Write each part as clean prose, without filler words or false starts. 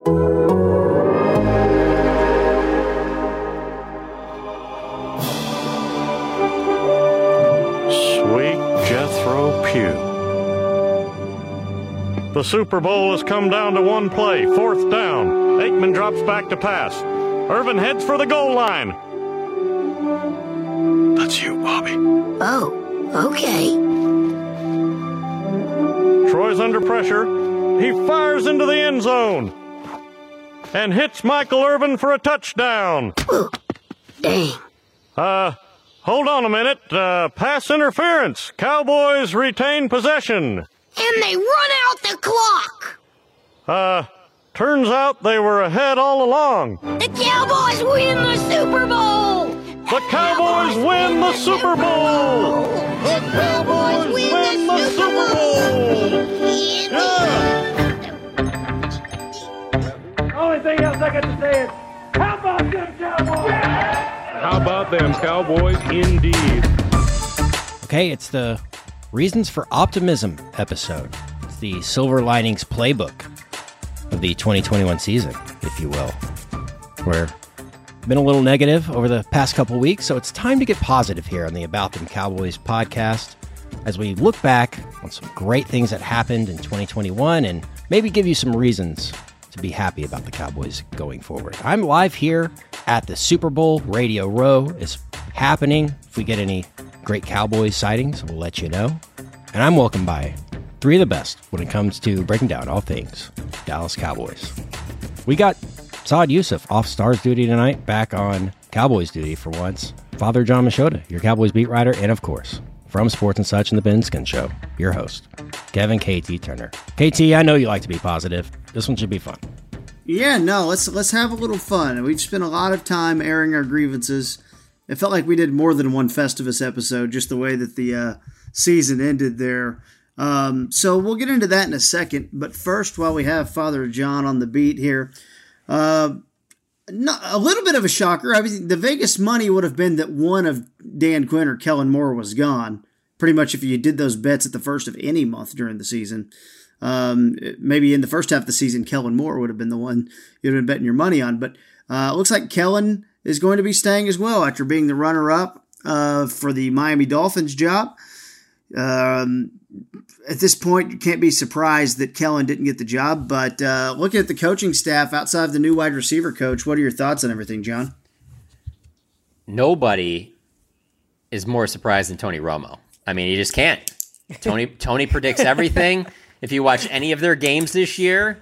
Sweet Jethro Pugh. The Super Bowl has come down to one play, fourth down. Aikman drops back to pass. Irvin heads for the goal line. That's you, Bobby. Oh, okay. Troy's under pressure. He fires into the end zone. And hits Michael Irvin for a touchdown. Ooh, dang. Hold on a minute. Pass interference. Cowboys retain possession. And they run out the clock. Turns out they were ahead all along. The Cowboys win the Super Bowl. The Cowboys win the Super Bowl. The Cowboys win the Super Bowl. Yeah. Only thing else I got to say is, how about them Cowboys? How about them Cowboys, indeed. Okay, it's the Reasons for Optimism episode. It's the Silver Linings Playbook of the 2021 season, if you will. We've been a little negative over the past couple weeks, so it's time to get positive here on the About Them Cowboys podcast as we look back on some great things that happened in 2021 and maybe give you some reasons to be happy about the Cowboys going forward. I'm live here at the Super Bowl. Radio Row is happening. If we get any great Cowboys sightings, we'll let you know. And I'm welcomed by three of the best when it comes to breaking down all things Dallas Cowboys. We got Saad Youssef off Stars duty tonight, back on Cowboys duty for once. Father John Machado, your Cowboys beat writer, and of course, from Sports and Such and the Ben Skin Show, your host, Kevin KT Turner. KT, I know you like to be positive. This one should be fun. Yeah, no, let's have a little fun. We've spent a lot of time airing our grievances. It felt like we did more than one Festivus episode, just the way that the season ended there. So we'll get into that in a second. But first, while we have Father John on the beat here, a little bit of a shocker. I mean, the Vegas money would have been that one of Dan Quinn or Kellen Moore was gone. Pretty much if you did those bets at the first of any month during the season. Maybe in the first half of the season, Kellen Moore would have been the one you'd have been betting your money on. But it looks like Kellen is going to be staying as well after being the runner-up for the Miami Dolphins job. At this point, you can't be surprised that Kellen didn't get the job, but looking at the coaching staff outside of the new wide receiver coach, what are your thoughts on everything, John? Nobody is more surprised than Tony Romo. I mean, he just can't. Tony predicts everything. If you watch any of their games this year,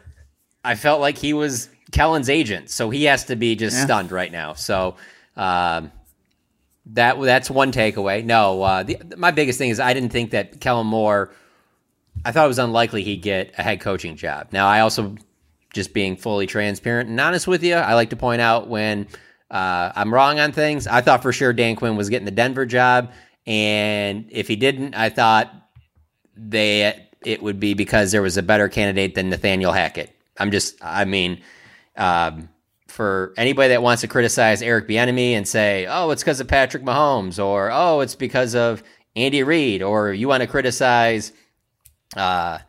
I felt like he was Kellen's agent, so he has to be just stunned right now. So that's one takeaway. No, my biggest thing is I didn't think that Kellen Moore, I thought it was unlikely he'd get a head coaching job. Now, I also, just being fully transparent and honest with you, I like to point out when I'm wrong on things. I thought for sure Dan Quinn was getting the Denver job, and if he didn't, I thought it would be because there was a better candidate than Nathaniel Hackett. For anybody that wants to criticize Eric Bieniemy and say, oh, it's because of Patrick Mahomes, or, oh, it's because of Andy Reid, or you want to criticize Byron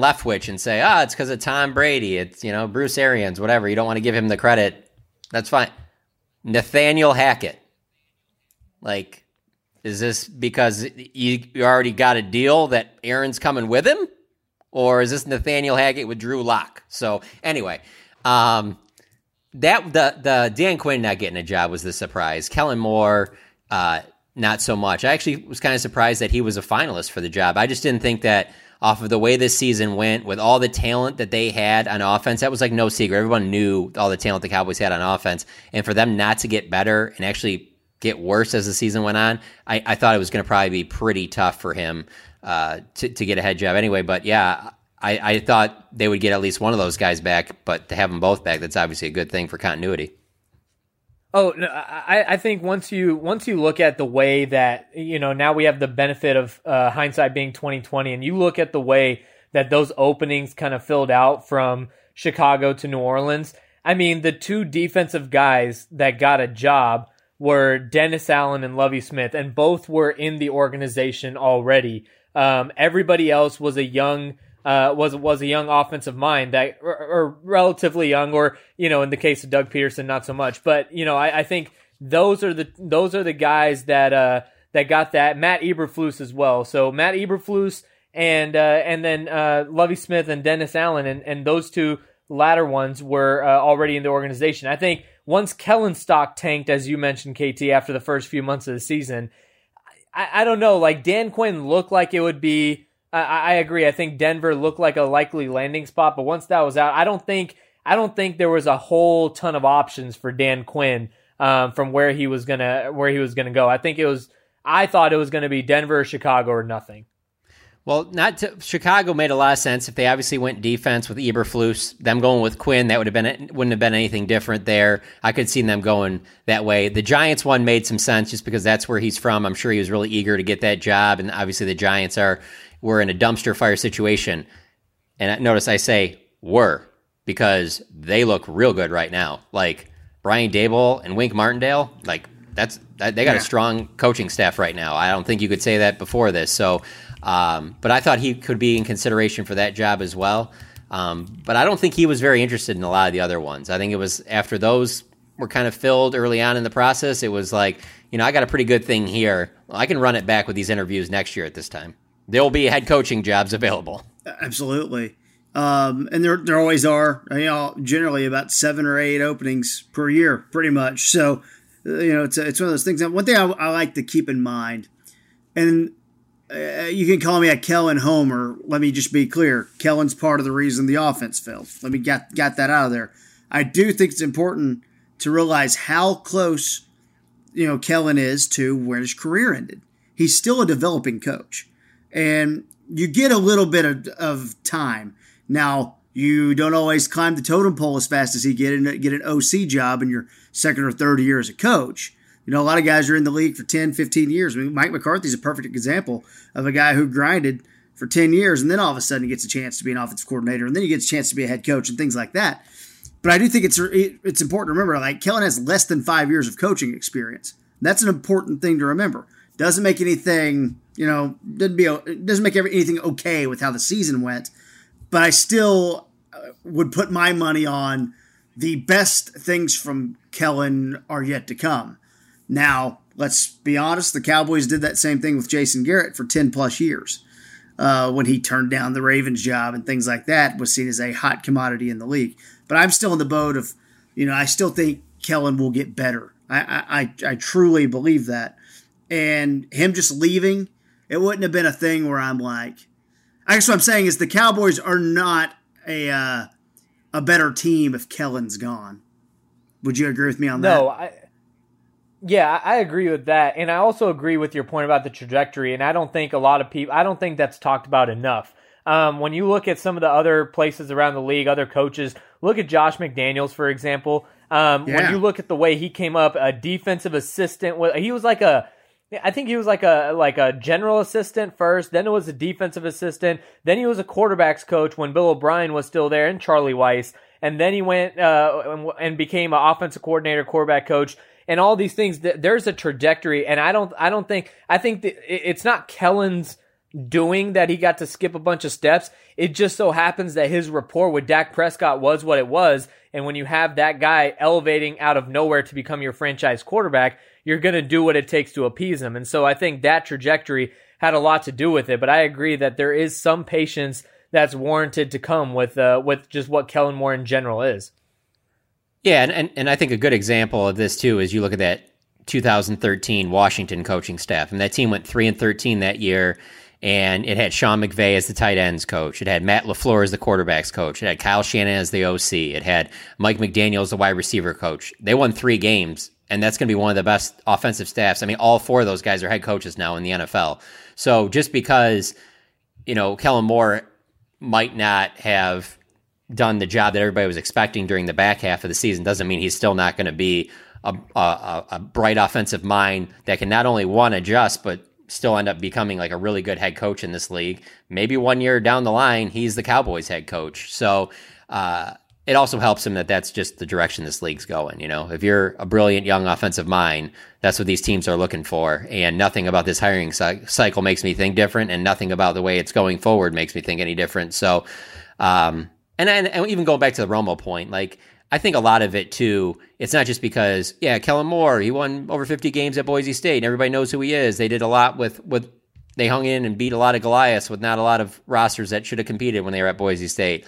Leftwich and say, oh, it's because of Tom Brady, it's, Bruce Arians, whatever. You don't want to give him the credit. That's fine. Nathaniel Hackett. Is this because you already got a deal that Aaron's coming with him? Or is this Nathaniel Hackett with Drew Lock? So anyway, the Dan Quinn not getting a job was the surprise. Kellen Moore, not so much. I actually was kind of surprised that he was a finalist for the job. I just didn't think that off of the way this season went, with all the talent that they had on offense, that was like no secret. Everyone knew all the talent the Cowboys had on offense. And for them not to get better and actually get worse as the season went on, I thought it was going to probably be pretty tough for him to get a head job anyway. But yeah, I thought they would get at least one of those guys back, but to have them both back, that's obviously a good thing for continuity. Oh, no, I think once you look at the way that, you know, now we have the benefit of hindsight being 2020, and you look at the way that those openings kind of filled out from Chicago to New Orleans. I mean, the two defensive guys that got a job were Dennis Allen and Lovie Smith, and both were in the organization already. Everybody else was a young offensive mind that, or relatively young, or, you know, in the case of Doug Peterson, not so much. But, you know, I think those are the guys that got that. Matt Eberflus as well. So Matt Eberflus and then Lovie Smith and Dennis Allen, and those two latter ones were already in the organization. I think once Kellen's stock tanked, as you mentioned, KT, after the first few months of the season, I don't know. Like, Dan Quinn looked like it would be. I agree. I think Denver looked like a likely landing spot, but once that was out, I don't think there was a whole ton of options for Dan Quinn from where he was gonna go. I thought it was gonna be Denver or Chicago or nothing. Well, Chicago made a lot of sense if they obviously went defense with Eberflus. Them going with Quinn, that wouldn't have been anything different there. I could see them going that way. The Giants one made some sense just because that's where he's from. I'm sure he was really eager to get that job, and obviously the Giants were in a dumpster fire situation. And notice I say were, because they look real good right now. Like Brian Daboll and Wink Martindale, like they got a strong coaching staff right now. I don't think you could say that before this. So, but I thought he could be in consideration for that job as well. But I don't think he was very interested in a lot of the other ones. I think it was after those were kind of filled early on in the process, it was like, you know, I got a pretty good thing here. I can run it back with these interviews next year at this time. There will be head coaching jobs available. Absolutely. And there always are, you know, generally about 7 or 8 openings per year, pretty much. So, you know, it's one of those things. That, one thing I like to keep in mind, and you can call me a Kellen homer. Let me just be clear. Kellen's part of the reason the offense failed. Let me get that out of there. I do think it's important to realize how close, you know, Kellen is to where his career ended. He's still a developing coach. And you get a little bit of time. Now, you don't always climb the totem pole as fast as he get an OC job in your second or third year as a coach. You know, a lot of guys are in the league for 10, 15 years. I mean, Mike McCarthy's a perfect example of a guy who grinded for 10 years and then all of a sudden gets a chance to be an offensive coordinator, and then he gets a chance to be a head coach and things like that. But I do think it's important to remember, like, Kellen has less than 5 years of coaching experience. That's an important thing to remember. Doesn't make anything... You know, doesn't make anything okay with how the season went, but I still would put my money on the best things from Kellen are yet to come. Now, let's be honest, the Cowboys did that same thing with Jason Garrett for 10-plus years when he turned down the Ravens job and things like that, was seen as a hot commodity in the league. But I'm still in the boat of, you know, I still think Kellen will get better. I truly believe that. And him just leaving... It wouldn't have been a thing where I'm like, I guess what I'm saying is the Cowboys are not a better team if Kellen's gone. Would you agree with me on that? No, I agree with that. And I also agree with your point about the trajectory. And I don't think I don't think that's talked about enough. When you look at some of the other places around the league, other coaches, look at Josh McDaniels, for example. When you look at the way he came up, a defensive assistant, he was like a general assistant first, then it was a defensive assistant, then he was a quarterback's coach when Bill O'Brien was still there and Charlie Weiss, and then he went and became an offensive coordinator, quarterback coach, and all these things. There's a trajectory, and I think it's not Kellen's doing that he got to skip a bunch of steps. It just so happens that his rapport with Dak Prescott was what it was, and when you have that guy elevating out of nowhere to become your franchise quarterback, you're going to do what it takes to appease him. And so I think that trajectory had a lot to do with it. But I agree that there is some patience that's warranted to come with just what Kellen Moore in general is. Yeah, and I think a good example of this, too, is you look at that 2013 Washington coaching staff. And that team went 3-13 that year, and it had Sean McVay as the tight ends coach. It had Matt LaFleur as the quarterback's coach. It had Kyle Shanahan as the OC. It had Mike McDaniel as the wide receiver coach. They won 3 games. And that's going to be one of the best offensive staffs. I mean, all 4 of those guys are head coaches now in the NFL. So just because, you know, Kellen Moore might not have done the job that everybody was expecting during the back half of the season doesn't mean he's still not going to be a bright offensive mind that can not only one adjust, but still end up becoming like a really good head coach in this league. Maybe 1 year down the line, he's the Cowboys head coach. So it also helps him that that's just the direction this league's going. You know, if you're a brilliant young offensive mind, that's what these teams are looking for. And nothing about this hiring cycle makes me think different, and nothing about the way it's going forward makes me think any different. So, and even going back to the Romo point, like, I think a lot of it too, it's not just because, Kellen Moore, he won over 50 games at Boise State and everybody knows who he is. They did a lot with they hung in and beat a lot of Goliaths with not a lot of rosters that should have competed when they were at Boise State.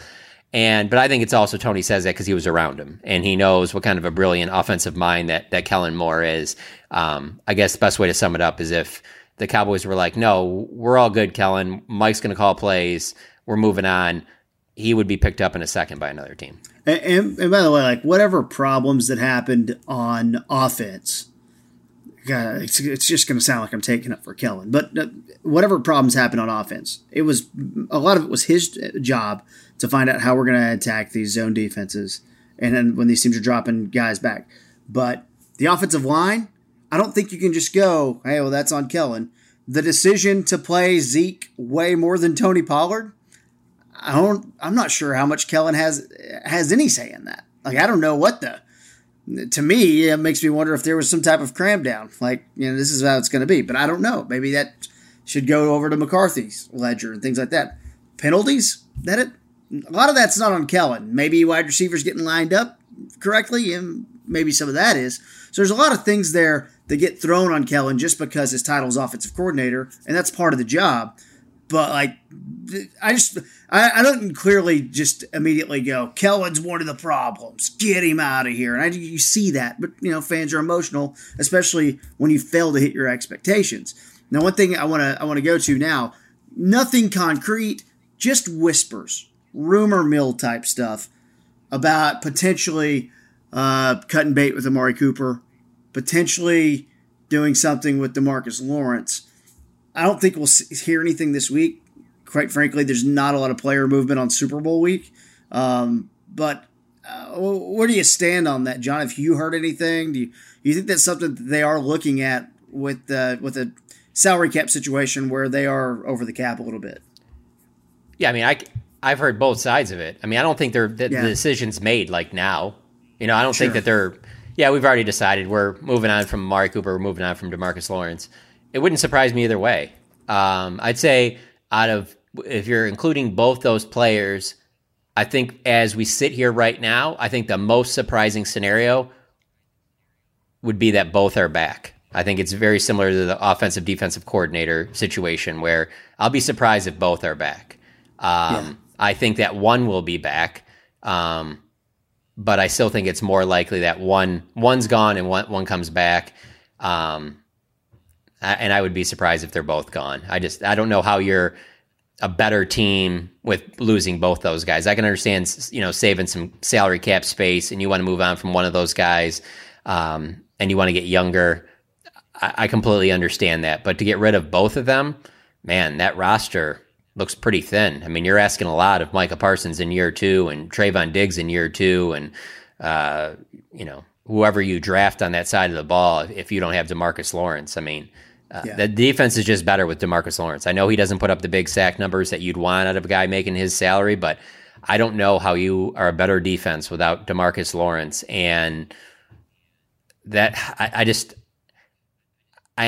But I think it's also Tony says that because he was around him and he knows what kind of a brilliant offensive mind that Kellen Moore is. I guess the best way to sum it up is if the Cowboys were like, no, we're all good, Kellen. Mike's going to call plays. We're moving on. He would be picked up in a second by another team. And by the way, like, whatever problems that happened on offense, God, it's just going to sound like I'm taking up for Kellen, but whatever problems happened on offense, it was a lot of it was his job to find out how we're going to attack these zone defenses. And then when these teams are dropping guys back, but the offensive line, I don't think you can just go, hey, well, that's on Kellen. The decision to play Zeke way more than Tony Pollard, I'm not sure how much Kellen has any say in that. Like, I don't know what to me, it makes me wonder if there was some type of cram down. Like, you know, this is how it's going to be, but I don't know. Maybe that should go over to McCarthy's ledger and things like that. Penalties, a lot of that's not on Kellen. Maybe wide receivers getting lined up correctly, and maybe some of that is. So there's a lot of things there that get thrown on Kellen just because his title is offensive coordinator, and that's part of the job. But, like, I don't clearly just immediately go, Kellen's one of the problems. Get him out of here. And you see that. But, you know, fans are emotional, especially when you fail to hit your expectations. Now, one thing I want to go to now, nothing concrete, just whispers, rumor mill type stuff about potentially cutting bait with Amari Cooper, potentially doing something with DeMarcus Lawrence. I don't think we'll hear anything this week. Quite frankly, there's not a lot of player movement on Super Bowl week. But where do you stand on that, John? Have you heard anything? Do you think that's something that they are looking at with a salary cap situation where they are over the cap a little bit? Yeah, I mean, I've heard both sides of it. I mean, I don't think the decision's made like now. You know, I don't think that they're – yeah, we've already decided we're moving on from Amari Cooper. We're moving on from DeMarcus Lawrence. It wouldn't surprise me either way. I'd say if you're including both those players, I think as we sit here right now, I think the most surprising scenario would be that both are back. I think it's very similar to the offensive defensive coordinator situation where I'll be surprised if both are back. I think that one will be back. But I still think it's more likely that one's gone and one comes back. And I would be surprised if they're both gone. I don't know how you're a better team with losing both those guys. I can understand, you know, saving some salary cap space and you want to move on from one of those guys and you want to get younger. I completely understand that. But to get rid of both of them, man, that roster looks pretty thin. I mean, you're asking a lot of Micah Parsons in year two and Trayvon Diggs in year two and, you know, whoever you draft on that side of the ball, if you don't have DeMarcus Lawrence, I mean, the defense is just better with DeMarcus Lawrence. I know he doesn't put up the big sack numbers that you'd want out of a guy making his salary, but I don't know how you are a better defense without DeMarcus Lawrence. And that I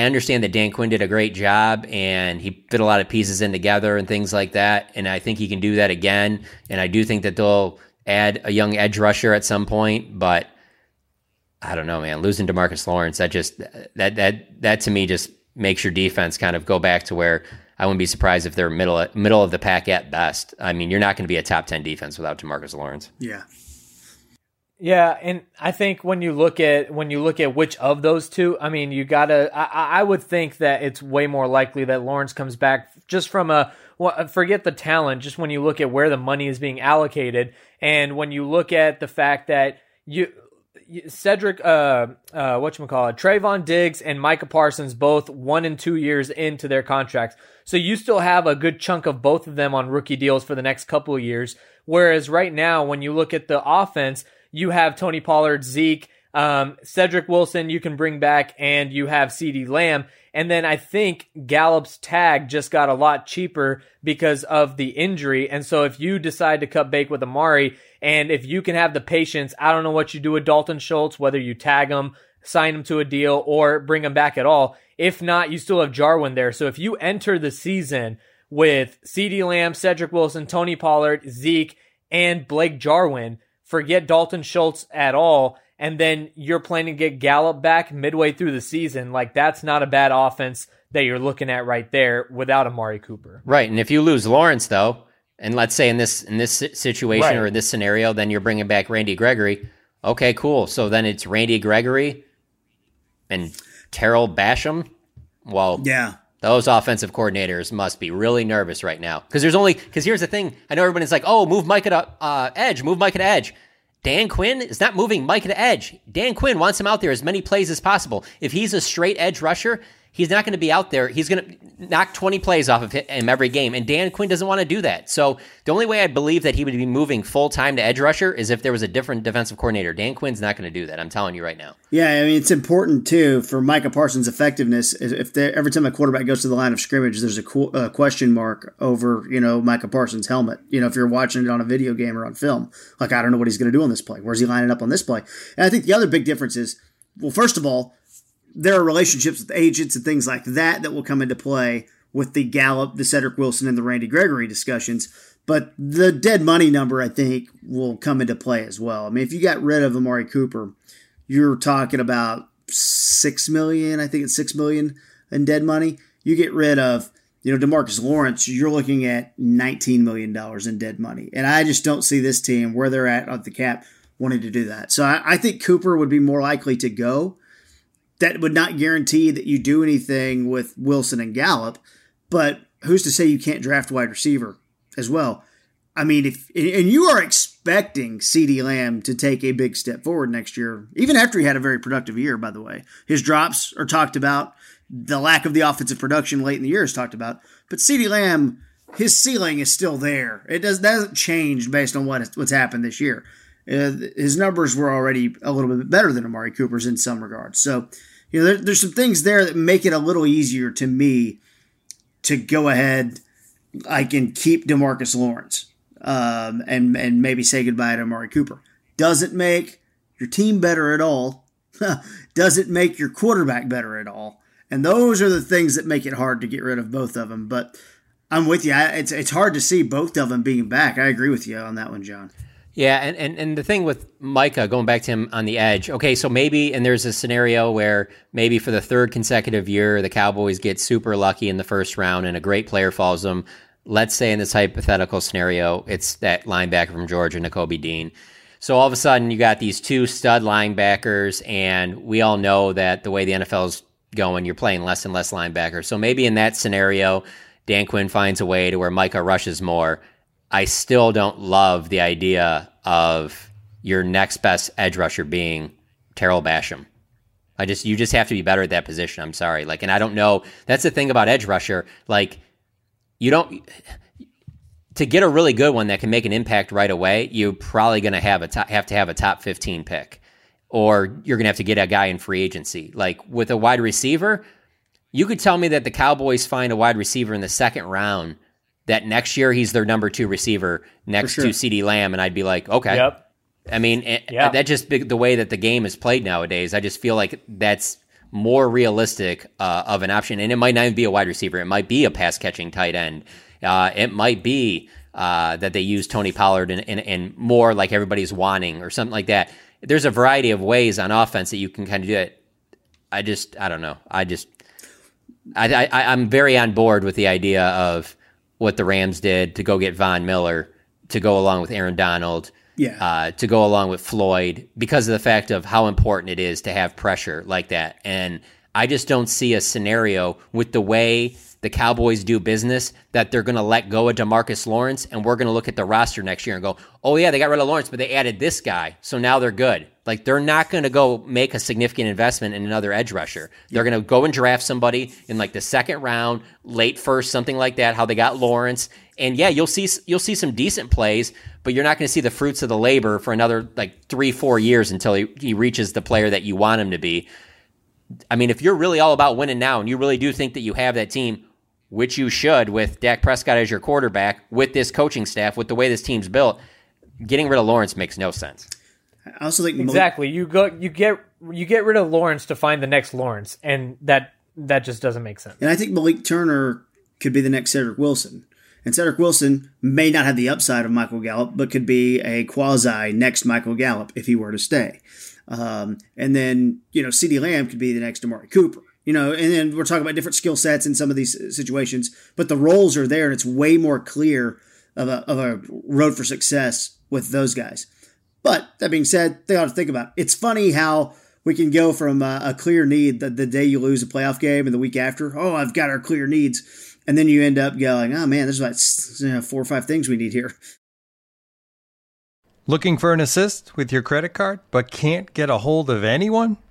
understand that Dan Quinn did a great job and he fit a lot of pieces in together and things like that. And I think he can do that again. And I do think that they'll add a young edge rusher at some point, but I don't know, man. Losing DeMarcus Lawrence, that to me just makes your defense kind of go back to where I wouldn't be surprised if they're middle of the pack at best. I mean, you're not going to be a top 10 defense without DeMarcus Lawrence. Yeah. Yeah, and I think when you look at which of those two, I mean, you gotta. I would think that it's way more likely that Lawrence comes back just from forget the talent. Just when you look at where the money is being allocated, and when you look at the fact that you. Cedric, Trayvon Diggs and Micah Parsons, both 1 and 2 years into their contracts. So you still have a good chunk of both of them on rookie deals for the next couple of years. Whereas right now, when you look at the offense, you have Tony Pollard, Zeke, Cedric Wilson, you can bring back, and you have CeeDee Lamb. And then I think Gallup's tag just got a lot cheaper because of the injury. And so if you decide to cut bait with Amari, and if you can have the patience, I don't know what you do with Dalton Schultz, whether you tag him, sign him to a deal, or bring him back at all. If not, you still have Jarwin there. So if you enter the season with CeeDee Lamb, Cedric Wilson, Tony Pollard, Zeke, and Blake Jarwin, forget Dalton Schultz at all, and then you're planning to get Gallup back midway through the season, like that's not a bad offense that you're looking at right there without Amari Cooper. Right, and if you lose Lawrence, though, and let's say in this situation, right, or this scenario, then you're bringing back Randy Gregory. Okay, cool. So then it's Randy Gregory and Terrell Basham. Well, yeah, those offensive coordinators must be really nervous right now. Because here's the thing. I know everybody's like, oh, move Micah to edge, move Micah to edge. Dan Quinn is not moving Micah to edge. Dan Quinn wants him out there as many plays as possible. If he's a straight edge rusher, he's not going to be out there. He's going to knock 20 plays off of him every game, and Dan Quinn doesn't want to do that. So the only way I believe that he would be moving full-time to edge rusher is if there was a different defensive coordinator. Dan Quinn's not going to do that. I'm telling you right now. Yeah, I mean, it's important, too, for Micah Parsons' effectiveness. If every time a quarterback goes to the line of scrimmage, there's a question mark over, Micah Parsons' helmet. If you're watching it on a video game or on film, like, I don't know what he's going to do on this play. Where's he lining up on this play? And I think the other big difference is, well, first of all, there are relationships with agents and things like that will come into play with the Gallup, the Cedric Wilson, and the Randy Gregory discussions. But the dead money number, I think, will come into play as well. I mean, if you got rid of Amari Cooper, you're talking about $6 million. I think it's $6 million in dead money. You get rid of, DeMarcus Lawrence, you're looking at $19 million in dead money. And I just don't see this team where they're at the cap wanting to do that. So I think Cooper would be more likely to go. That would not guarantee that you do anything with Wilson and Gallup, but who's to say you can't draft wide receiver as well? I mean, if you are expecting CeeDee Lamb to take a big step forward next year, even after he had a very productive year, by the way. His drops are talked about. The lack of the offensive production late in the year is talked about. But CeeDee Lamb, his ceiling is still there. That hasn't changed based on what's happened this year. His numbers were already a little bit better than Amari Cooper's in some regards. So, there's some things there that make it a little easier to me to go ahead. I can keep DeMarcus Lawrence and maybe say goodbye to Amari Cooper. Doesn't make your team better at all. Doesn't make your quarterback better at all. And those are the things that make it hard to get rid of both of them. But I'm with you. It's hard to see both of them being back. I agree with you on that one, John. Yeah, and the thing with Micah, going back to him on the edge, okay, so maybe, and there's a scenario where maybe for the third consecutive year, the Cowboys get super lucky in the first round and a great player follows them. Let's say in this hypothetical scenario, it's that linebacker from Georgia, Nakobe Dean. So all of a sudden, you got these two stud linebackers, and we all know that the way the NFL's going, you're playing less and less linebackers. So maybe in that scenario, Dan Quinn finds a way to where Micah rushes more. I still don't love the idea of your next best edge rusher being Terrell Basham. You just have to be better at that position. I'm sorry. And I don't know. That's the thing about edge rusher. To get a really good one that can make an impact right away, you're probably going to have to have a top 15 pick, or you're going to have to get a guy in free agency. With a wide receiver, you could tell me that the Cowboys find a wide receiver in the second round that next year he's their number two receiver next to CeeDee Lamb, and I'd be like, okay. Yep. I mean, that just the way that the game is played nowadays, I just feel like that's more realistic of an option, and it might not even be a wide receiver. It might be a pass-catching tight end. It might be that they use Tony Pollard and more like everybody's wanting or something like that. There's a variety of ways on offense that you can kind of do it. I don't know. I'm very on board with the idea of what the Rams did to go get Von Miller, to go along with Aaron Donald, to go along with Floyd, because of the fact of how important it is to have pressure like that. And I just don't see a scenario with the way the Cowboys do business that they're going to let go of DeMarcus Lawrence, and we're going to look at the roster next year and go, oh, yeah, they got rid of Lawrence, but they added this guy, so now they're good. Like, they're not going to go make a significant investment in another edge rusher. They're going to go and draft somebody in like the second round, late first, something like that, how they got Lawrence. And yeah, you'll see some decent plays, but you're not going to see the fruits of the labor for another like 3-4 years until he reaches the player that you want him to be. I mean, if you're really all about winning now and you really do think that you have that team, which you should with Dak Prescott as your quarterback, with this coaching staff, with the way this team's built, getting rid of Lawrence makes no sense. I also think exactly you get rid of Lawrence to find the next Lawrence, and that just doesn't make sense. And I think Malik Turner could be the next Cedric Wilson, and Cedric Wilson may not have the upside of Michael Gallup, but could be a quasi next Michael Gallup if he were to stay. And then CeeDee Lamb could be the next Amari Cooper. And then we're talking about different skill sets in some of these situations, but the roles are there, and it's way more clear of a road for success with those guys. But that being said, they ought to think about it. It's funny how we can go from a clear need the day you lose a playoff game and the week after, oh, I've got our clear needs. And then you end up going, oh, man, there's about 4 or 5 things we need here. Looking for an assist with your credit card but can't get a hold of anyone?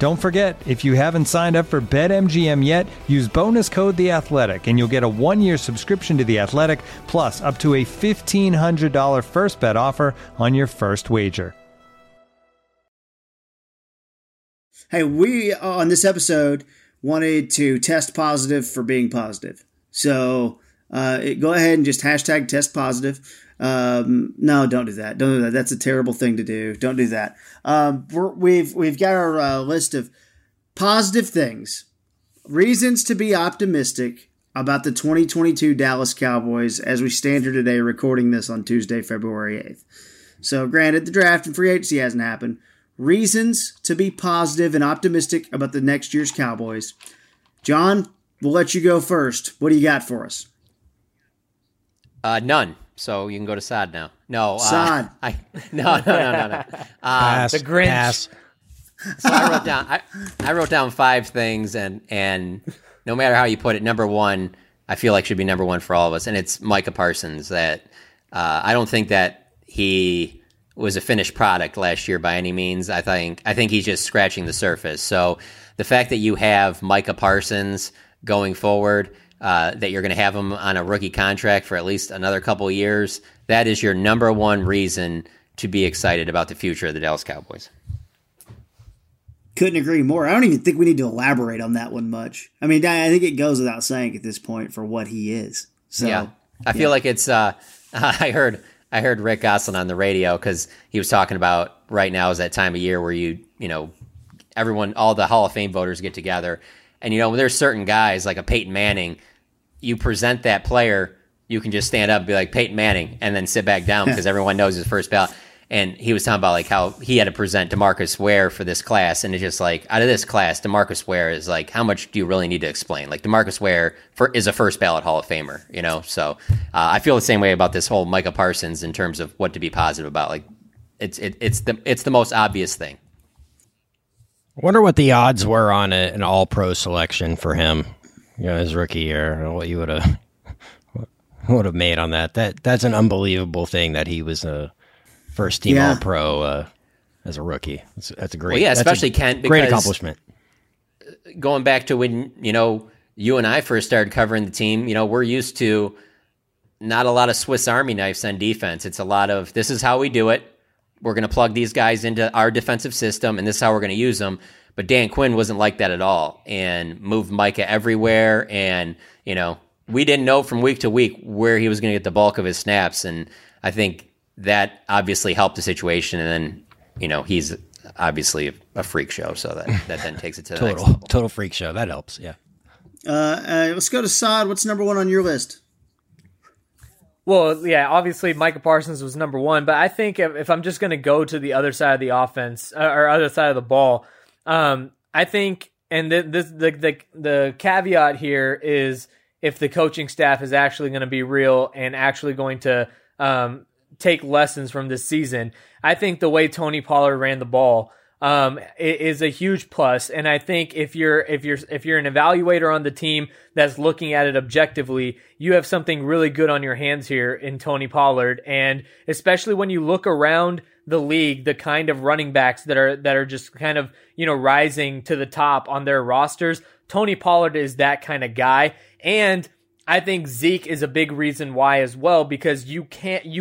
Don't forget, if you haven't signed up for BetMGM yet, use bonus code The Athletic, and you'll get a 1-year subscription to The Athletic, plus up to a $1,500 first bet offer on your first wager. Hey, we on this episode wanted to test positive for being positive. So go ahead and just hashtag test positive. No, don't do that. Don't do that. That's a terrible thing to do. Don't do that. We've got our list of positive things, reasons to be optimistic about the 2022 Dallas Cowboys as we stand here today recording this on Tuesday, February 8th. So granted, the draft and free agency hasn't happened. Reasons to be positive and optimistic about the next year's Cowboys. John, we'll let you go first. What do you got for us? None. So you can go to Saad now. No, Saad. No. The Grinch. Pass. So I wrote down. I wrote down 5 things, and no matter how you put it, number one, I feel like should be number one for all of us, and it's Micah Parsons. That I don't think that he was a finished product last year by any means. I think he's just scratching the surface. So the fact that you have Micah Parsons going forward. That you're going to have him on a rookie contract for at least another couple years. That is your number one reason to be excited about the future of the Dallas Cowboys. Couldn't agree more. I don't even think we need to elaborate on that one much. I mean, I think it goes without saying at this point for what he is. So yeah. I feel like it's I heard Rick Goslin on the radio because he was talking about right now is that time of year where you everyone, all the Hall of Fame voters get together. And, you know, there's certain guys like a Peyton Manning, you present that player, you can just stand up and be like Peyton Manning and then sit back down because everyone knows his first ballot. And he was talking about like how he had to present DeMarcus Ware for this class. And it's just like, out of this class, DeMarcus Ware is like, how much do you really need to explain? Like DeMarcus Ware is a first ballot Hall of Famer, you know? So I feel the same way about this whole Micah Parsons in terms of what to be positive about. Like it's the most obvious thing. I wonder what the odds were on an all-pro selection for him, you know, his rookie year, and what you would have made on that. That's an unbelievable thing that he was a first-team all-pro as a rookie. That's a great. Well, yeah, especially Kent, because great accomplishment. Going back to when you and I first started covering the team, we're used to not a lot of Swiss Army knives on defense. It's a lot of this is how we do it. We're going to plug these guys into our defensive system, and this is how we're going to use them. But Dan Quinn wasn't like that at all, and moved Micah everywhere. And, we didn't know from week to week where he was going to get the bulk of his snaps. And I think that obviously helped the situation. And then, he's obviously a freak show. So that then takes it to the next level. Total freak show. That helps. Yeah. Let's go to Saad. What's number one on your list? Well, yeah, obviously Micah Parsons was number one, but I think if I'm just going to go to the other side of the offense or other side of the ball, I think, and the caveat here is if the coaching staff is actually going to be real and actually going to take lessons from this season, I think the way Tony Pollard ran the ball is a huge plus. And I think if you're an evaluator on the team that's looking at it objectively, you have something really good on your hands here in Tony Pollard. And especially when you look around the league, the kind of running backs that are just kind of, rising to the top on their rosters, Tony Pollard is that kind of guy. And I think Zeke is a big reason why as well, because you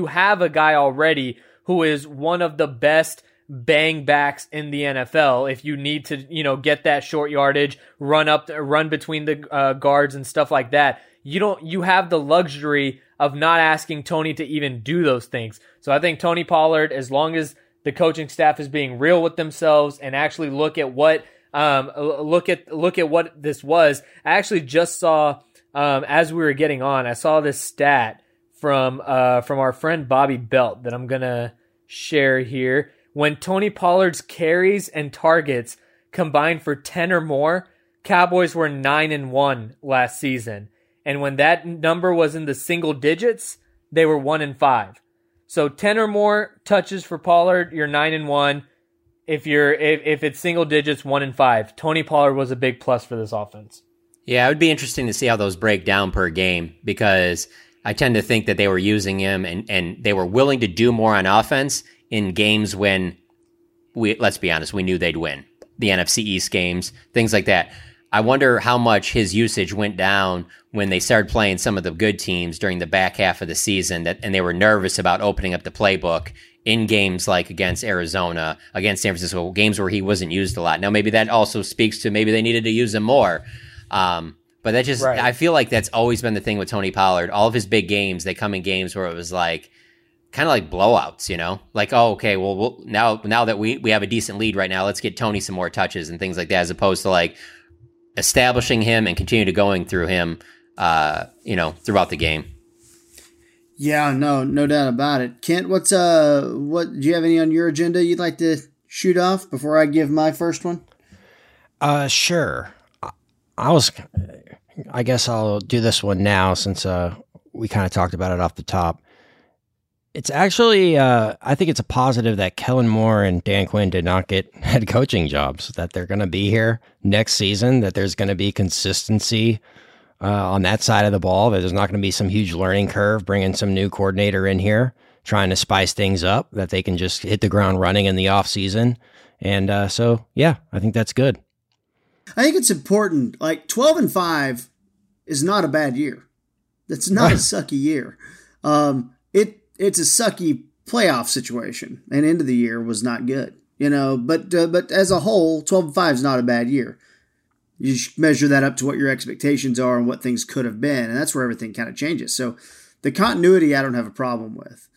have a guy already who is one of the best bang backs in the NFL. If you need to, get that short yardage, run between the guards and stuff like that, you have the luxury of not asking Tony to even do those things. So I think Tony Pollard, as long as the coaching staff is being real with themselves and actually look at what this was. I actually just saw, as we were getting on, I saw this stat from our friend Bobby Belt that I'm going to share here. When Tony Pollard's carries and targets combined for 10 or more, Cowboys were 9-1 last season. And when that number was in the single digits, they were 1-5. So 10 or more touches for Pollard, you're 9-1. If it's single digits, 1-5. Tony Pollard was a big plus for this offense. Yeah, it would be interesting to see how those break down per game, because I tend to think that they were using him and they were willing to do more on offense in games when let's be honest, we knew they'd win. The NFC East games, things like that. I wonder how much his usage went down when they started playing some of the good teams during the back half of the season, and they were nervous about opening up the playbook in games like against Arizona, against San Francisco, games where he wasn't used a lot. Now, maybe that also speaks to maybe they needed to use him more. But that just, right. I feel like that's always been the thing with Tony Pollard. All of his big games, they come in games where it was like, kind of like blowouts, like, oh, okay, well, now that we have a decent lead right now, let's get Tony some more touches and things like that, as opposed to like establishing him and continue to going through him, throughout the game. Yeah, no doubt about it. Kent, what do you have any on your agenda you'd like to shoot off before I give my first one? Sure. I guess I'll do this one now, since we kind of talked about it off the top. It's actually, I think it's a positive that Kellen Moore and Dan Quinn did not get head coaching jobs, that they're going to be here next season, that there's going to be consistency on that side of the ball, that there's not going to be some huge learning curve, bringing some new coordinator in here, trying to spice things up, that they can just hit the ground running in the offseason. And so, yeah, I think that's good. I think it's important. Like 12-5 is not a bad year. That's not a sucky year. It's a sucky playoff situation, and end of the year was not good, but as a whole, 12-5 is not a bad year. You measure that up to what your expectations are and what things could have been, and that's where everything kind of changes. So the continuity I don't have a problem with.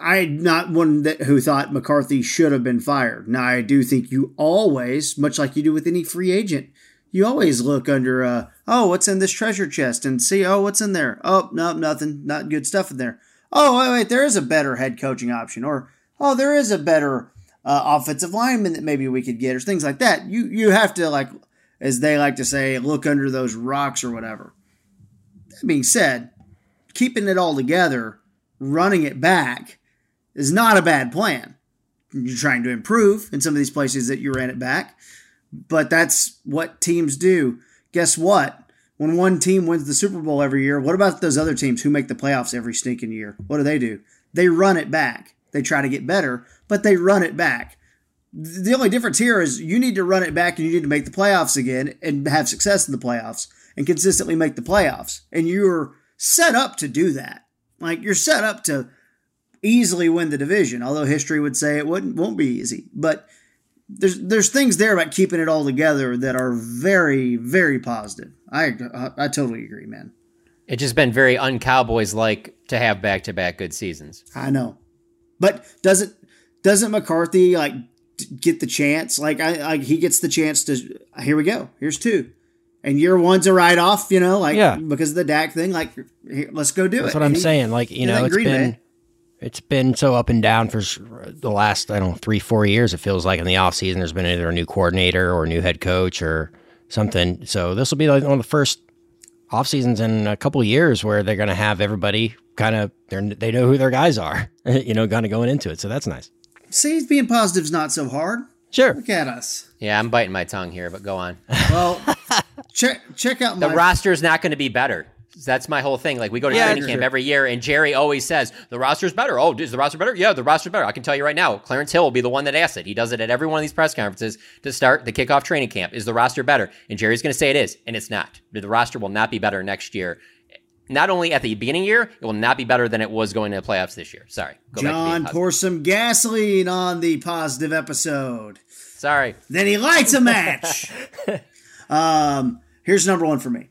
I'm not one that who thought McCarthy should have been fired. Now, I do think you always, much like you do with any free agent, you always look under, oh, what's in this treasure chest and see, oh, what's in there? Oh, no, nothing, not good stuff in there. Oh, wait, there is a better head coaching option, or, oh, there is a better offensive lineman that maybe we could get, or things like that. You have to, like, as they like to say, look under those rocks or whatever. That being said, keeping it all together, running it back is not a bad plan. You're trying to improve in some of these places that you ran it back, but that's what teams do. Guess what? When one team wins the Super Bowl every year, what about those other teams who make the playoffs every stinking year? What do? They run it back. They try to get better, but they run it back. The only difference here is you need to run it back and you need to make the playoffs again and have success in the playoffs and consistently make the playoffs. And you're set up to do that. Like, you're set up to easily win the division, although history would say it won't be easy. But there's things there about keeping it all together that are very, very positive. I totally agree, man. It's just been very un-Cowboys-like to have back-to-back good seasons. I know. But doesn't McCarthy, like, get the chance? Like, he gets the chance to, here we go, here's two. And year one's a write-off, you know, like, yeah, because of the Dak thing. Like, let's go do it. That's what I'm saying. Like, you know, it's been so up and down for the last, I don't know, 3-4 years. It feels like in the offseason there's been either a new coordinator or a new head coach or something. So this will be like one of the first off seasons in a couple of years where they're going to have everybody kind of, they know who their guys are, you know, kind of going into it. So that's nice. See, being positive's not so hard. Sure. Look at us. Yeah, I'm biting my tongue here, but go on. Well, check out the roster is not going to be better. That's my whole thing. Like, we go to training camp every year, and Jerry always says the roster's better. Oh, is the roster better? Yeah, the roster's better. I can tell you right now, Clarence Hill will be the one that asks it. He does it at every one of these press conferences to start the kickoff training camp. Is the roster better? And Jerry's going to say it is, and it's not. The roster will not be better next year. Not only at the beginning year, it will not be better than it was going to the playoffs this year. Sorry. John, pour some gasoline on the positive episode. Sorry. Then he lights a match. Here's number one for me.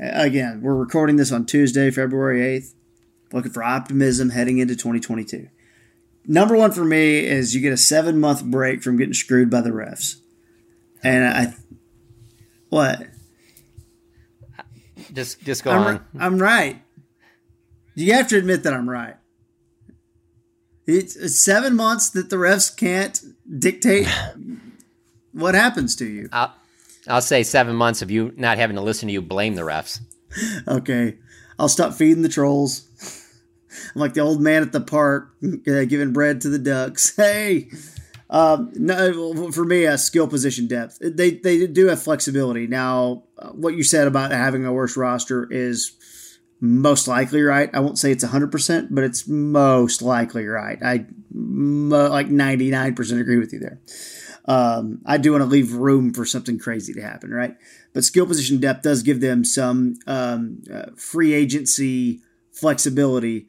Again, we're recording this on Tuesday, February 8th. Looking for optimism heading into 2022. Number one for me is you get a 7-month break from getting screwed by the refs. And what? Just go on. I'm right. You have to admit that I'm right. It's 7 months that the refs can't dictate what happens to you. I'll say 7 months of you not having to listen to you blame the refs. Okay. I'll stop feeding the trolls. I'm like the old man at the park giving bread to the ducks. Hey. No, for me, skill position depth. They do have flexibility. Now, what you said about having a worse roster is most likely right. I won't say it's 100%, but it's most likely right. I like 99% agree with you there. I do want to leave room for something crazy to happen, right? But skill position depth does give them some free agency flexibility,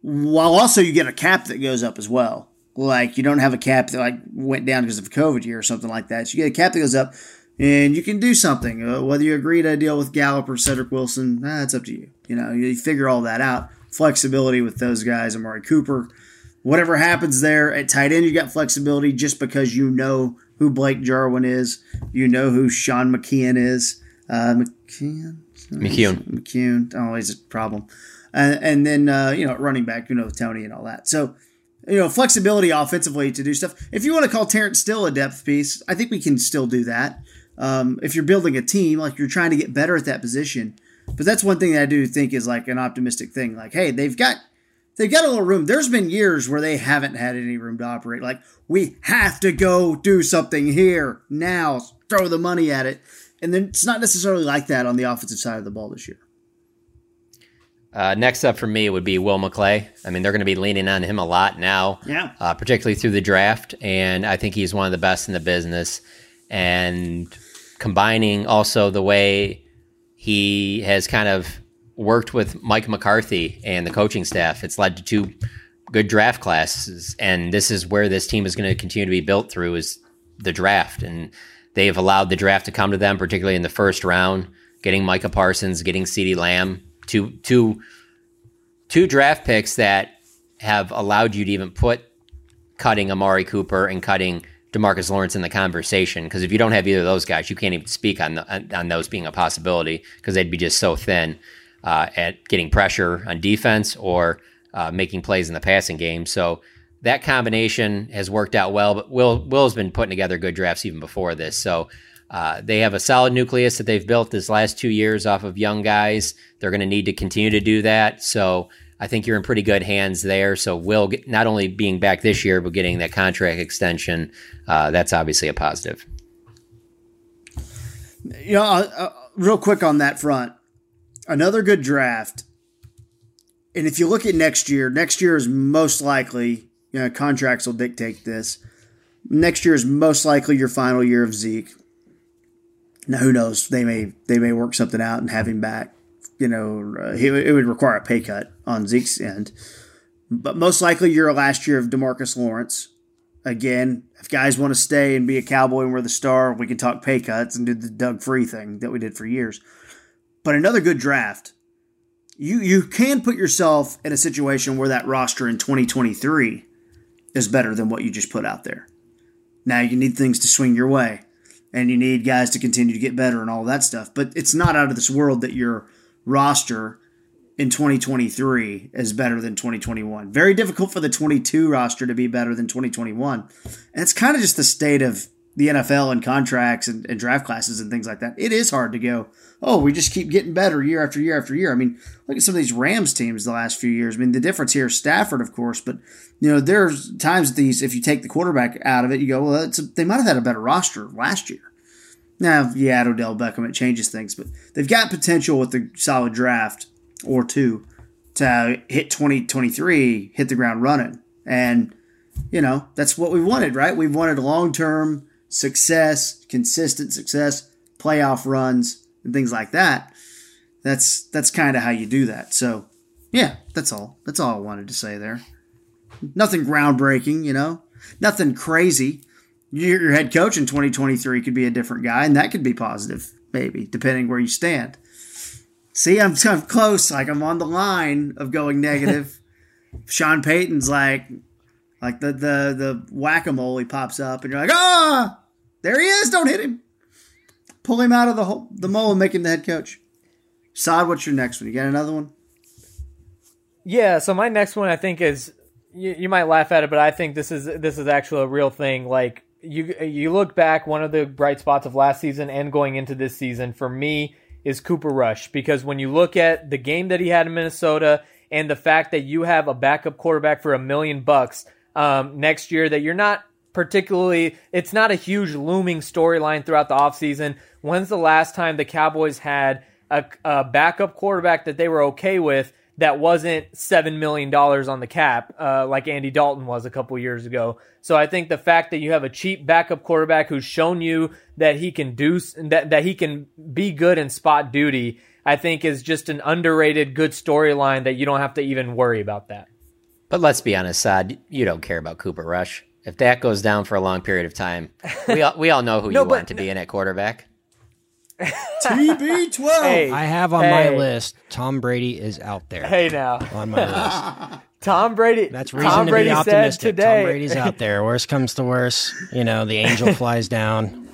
while also you get a cap that goes up as well. Like, you don't have a cap that like went down because of COVID year or something like that. So you get a cap that goes up, and you can do something. Whether you agree to a deal with Gallup or Cedric Wilson, it's up to you. You know, you figure all that out. Flexibility with those guys, Amari Cooper. Whatever happens there at tight end, you got flexibility just because you know who Blake Jarwin is. You know who Sean McKeon is. McKeon. Always a problem. And then, you know, running back, you know, Tony and all that. So, you know, flexibility offensively to do stuff. If you want to call Terrence Steele a depth piece, I think we can still do that. If you're building a team, like you're trying to get better at that position. But that's one thing that I do think is like an optimistic thing. Like, hey, they've got a little room. There's been years where they haven't had any room to operate. Like, we have to go do something here now, throw the money at it. And then it's not necessarily like that on the offensive side of the ball this year. Next up for me would be Will McClay. I mean, they're going to be leaning on him a lot now, particularly through the draft. And I think he's one of the best in the business. And combining also the way he has kind of worked with Mike McCarthy and the coaching staff. It's led to two good draft classes, and this is where this team is going to continue to be built through is the draft. And they've allowed the draft to come to them, particularly in the first round, getting Micah Parsons, getting CeeDee Lamb, two draft picks that have allowed you to even put cutting Amari Cooper and cutting DeMarcus Lawrence in the conversation, because if you don't have either of those guys, you can't even speak on those being a possibility, because they'd be just so thin at getting pressure on defense or making plays in the passing game. So that combination has worked out well, but Will's been putting together good drafts even before this. So they have a solid nucleus that they've built this last 2 years off of young guys. They're going to need to continue to do that. So I think you're in pretty good hands there. So Will, not only being back this year, but getting that contract extension, that's obviously a positive. You know, real quick on that front, another good draft. And if you look at next year is most likely, you know, contracts will dictate this. Next year is most likely your final year of Zeke. Now, who knows? They may work something out and have him back. You know, it would require a pay cut on Zeke's end. But most likely your last year of DeMarcus Lawrence. Again, if guys want to stay and be a Cowboy and we're the star, we can talk pay cuts and do the Doug Free thing that we did for years. But another good draft. You can put yourself in a situation where that roster in 2023 is better than what you just put out there. Now, you need things to swing your way, and you need guys to continue to get better and all that stuff. But it's not out of this world that your roster in 2023 is better than 2021. Very difficult for the 22 roster to be better than 2021. And it's kind of just the state of the NFL and contracts and draft classes and things like that. It is hard to go, oh, we just keep getting better year after year after year. I mean, look at some of these Rams teams the last few years. I mean, the difference here is Stafford, of course, but you know, there's times these, if you take the quarterback out of it, you go, well, they might have had a better roster last year. Now, if you add Odell Beckham, it changes things, but they've got potential with a solid draft or two to hit 2023, hit the ground running. And, you know, that's what we wanted, right? We've wanted long-term success, consistent success, playoff runs, and things like that. That's kind of how you do that. So, yeah, that's all. That's all I wanted to say there. Nothing groundbreaking, you know, nothing crazy. Your head coach in 2023 could be a different guy, and that could be positive, maybe, depending where you stand. See, I'm close. Like, I'm on the line of going negative. Sean Payton's like the whack-a-mole, he pops up, and you're like, ah, there he is. Don't hit him. Pull him out of the mole and make him the head coach. Saad, what's your next one? You got another one? Yeah, so my next one, I think, is you might laugh at it, but I think this is actually a real thing. Like, you look back, one of the bright spots of last season and going into this season for me is Cooper Rush, because when you look at the game that he had in Minnesota and the fact that you have a backup quarterback for $1 million next year, that you're not particularly, it's not a huge looming storyline throughout the offseason. When's the last time the Cowboys had a backup quarterback that they were okay with that wasn't $7 million on the cap, like Andy Dalton was a couple years ago? So I think the fact that you have a cheap backup quarterback who's shown you that he can do that he can be good in spot duty, I think is just an underrated good storyline that you don't have to even worry about that. But let's be honest, Saad, you don't care about Cooper Rush. If that goes down for a long period of time, we all know who you want to be in at quarterback. TB12. Hey, I have on my list, Tom Brady is out there. Hey, now on my list, Tom Brady. That's reason Tom to Brady be optimistic. Said today, Tom Brady's out there. Worst comes to worst, you know, the angel flies down.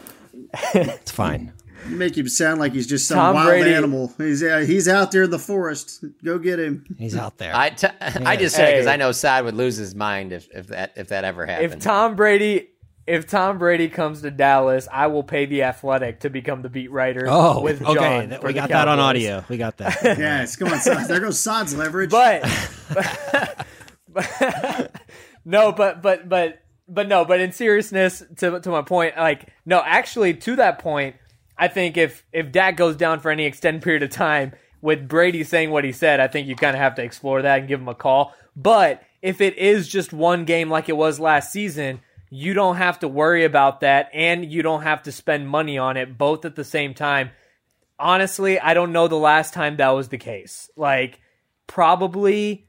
It's fine. You make him sound like he's just some Tom wild Brady. Animal. He's out there in the forest. Go get him. He's out there. I just said because I know Saad would lose his mind if that ever happened. If Tom Brady comes to Dallas, I will pay The Athletic to become the beat writer. Oh, with John. Okay. We got that on audio. We got that. Yes, come on, Saad. There goes Saad's leverage. But in seriousness, to my point, like, no, actually, to that point, I think if Dak goes down for any extended period of time, with Brady saying what he said, I think you kind of have to explore that and give him a call. But if it is just one game like it was last season, you don't have to worry about that, and you don't have to spend money on it both at the same time. Honestly, I don't know the last time that was the case. Like, probably,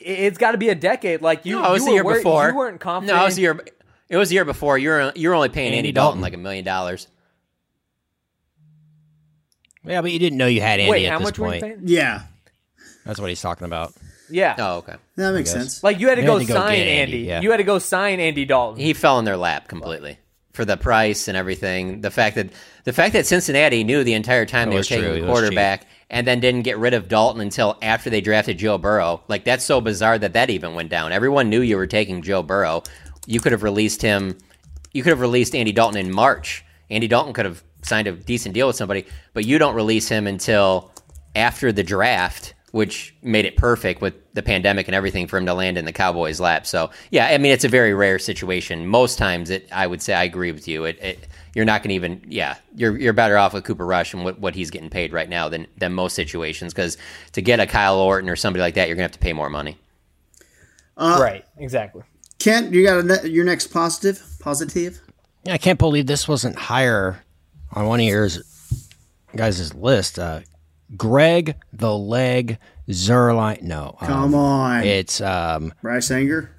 it's got to be a decade. Like, it was the year before. You weren't confident. No, it was the year before. You're only paying Andy Dalton like $1 million. Yeah, but you didn't know you had Andy at this point. Wait, how much were you paying? Yeah. That's what he's talking about. Yeah. Oh, okay. That makes sense. Like, you had to go sign Andy. Yeah. You had to go sign Andy Dalton. He fell in their lap completely for the price and everything. The fact that Cincinnati knew the entire time they were taking a quarterback and then didn't get rid of Dalton until after they drafted Joe Burrow. Like, that's so bizarre that even went down. Everyone knew you were taking Joe Burrow. You could have released him. You could have released Andy Dalton in March. Andy Dalton could have signed a decent deal with somebody, but you don't release him until after the draft, which made it perfect with the pandemic and everything for him to land in the Cowboys' lap. So, yeah, I mean, it's a very rare situation. Most times, I would say I agree with you. You're not going to even, you're better off with Cooper Rush and what he's getting paid right now than most situations, because to get a Kyle Orton or somebody like that, you're going to have to pay more money. Right, exactly. Kent, you got your next positive? I can't believe this wasn't higher on one of your guys' list. Greg the Leg Zerline. No. Come on. It's Bryce Anger.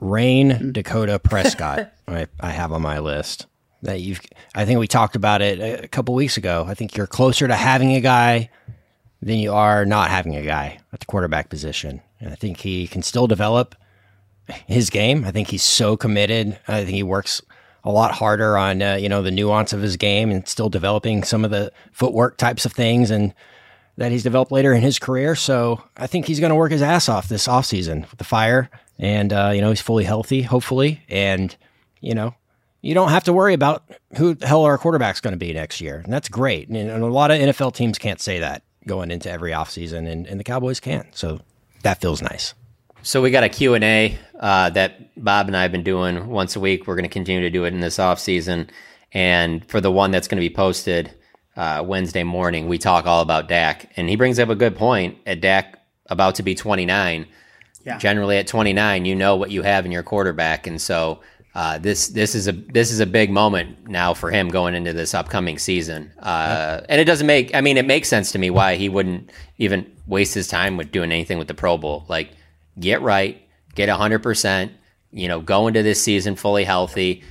Rain Dakota Prescott. I have on my list. I think we talked about it a couple weeks ago. I think you're closer to having a guy than you are not having a guy at the quarterback position. And I think he can still develop his game. I think he's so committed. I think he works a lot harder on the nuance of his game and still developing some of the footwork types of things and that he's developed later in his career. So I think he's going to work his ass off this offseason with the fire. And, he's fully healthy, hopefully. And, you don't have to worry about who the hell our quarterback's going to be next year. And that's great. And a lot of NFL teams can't say that going into every offseason, and the Cowboys can. So that feels nice. So we got a Q&A that Bob and I have been doing once a week. We're going to continue to do it in this offseason. And for the one that's going to be posted Wednesday morning, we talk all about Dak. And he brings up a good point at Dak about to be 29. Yeah. Generally at 29, you know what you have in your quarterback. And so this is a big moment now for him going into this upcoming season. And it makes sense to me why he wouldn't even waste his time with doing anything with the Pro Bowl. Like, get right, get 100%, go into this season fully healthy,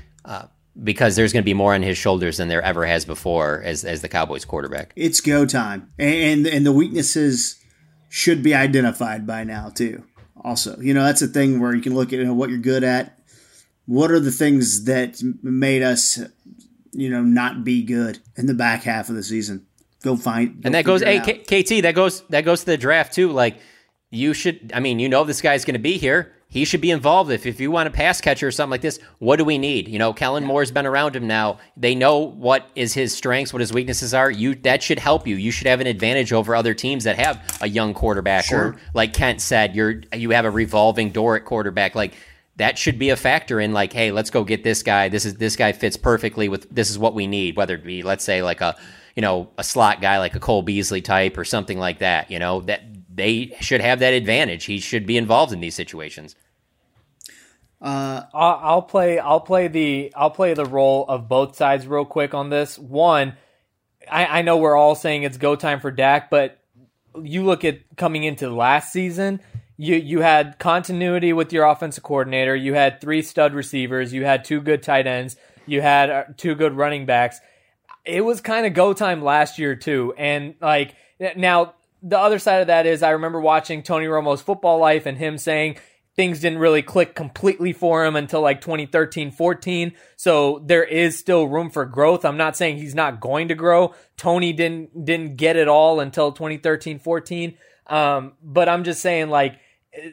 because there's going to be more on his shoulders than there ever has before as the Cowboys quarterback. It's go time. And the weaknesses should be identified by now too. Also, that's a thing where you can look at what you're good at. What are the things that made us, not be good in the back half of the season? Go find. And that goes, KT, that goes to the draft too. Like, you should, this guy's going to be here. He should be involved. If you want a pass catcher or something like this, what do we need? Kellen Moore's been around him now. They know what is his strengths, what his weaknesses are. That should help you. You should have an advantage over other teams that have a young quarterback. Sure. Or, like Kent said, you have a revolving door at quarterback. Like, that should be a factor in, like, hey, let's go get this guy. This guy fits perfectly with, this is what we need, whether it be, let's say, like a slot guy, like a Cole Beasley type or something like that. They should have that advantage. He should be involved in these situations. I'll play the role of both sides real quick on this. One, I know we're all saying it's go time for Dak, but you look at coming into last season, you had continuity with your offensive coordinator. You had 3 stud receivers. You had 2 good tight ends. You had 2 good running backs. It was kind of go time last year too. And like now, the other side of that is I remember watching Tony Romo's Football Life and him saying things didn't really click completely for him until like 2013-14. So there is still room for growth. I'm not saying he's not going to grow. Tony didn't get it all until 2013-14. But I'm just saying, like,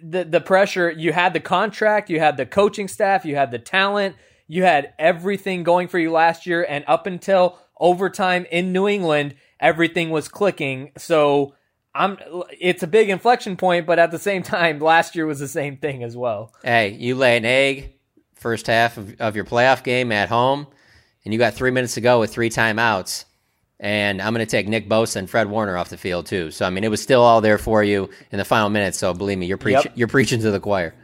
the pressure, you had the contract, you had the coaching staff, you had the talent, you had everything going for you last year. And up until overtime in New England, everything was clicking. So it's a big inflection point, but at the same time, last year was the same thing as well. Hey, you lay an egg first half of your playoff game at home, and you got 3 minutes to go with 3 timeouts. And I'm going to take Nick Bosa and Fred Warner off the field too. So, it was still all there for you in the final minutes. So, believe me, you're preaching to the choir.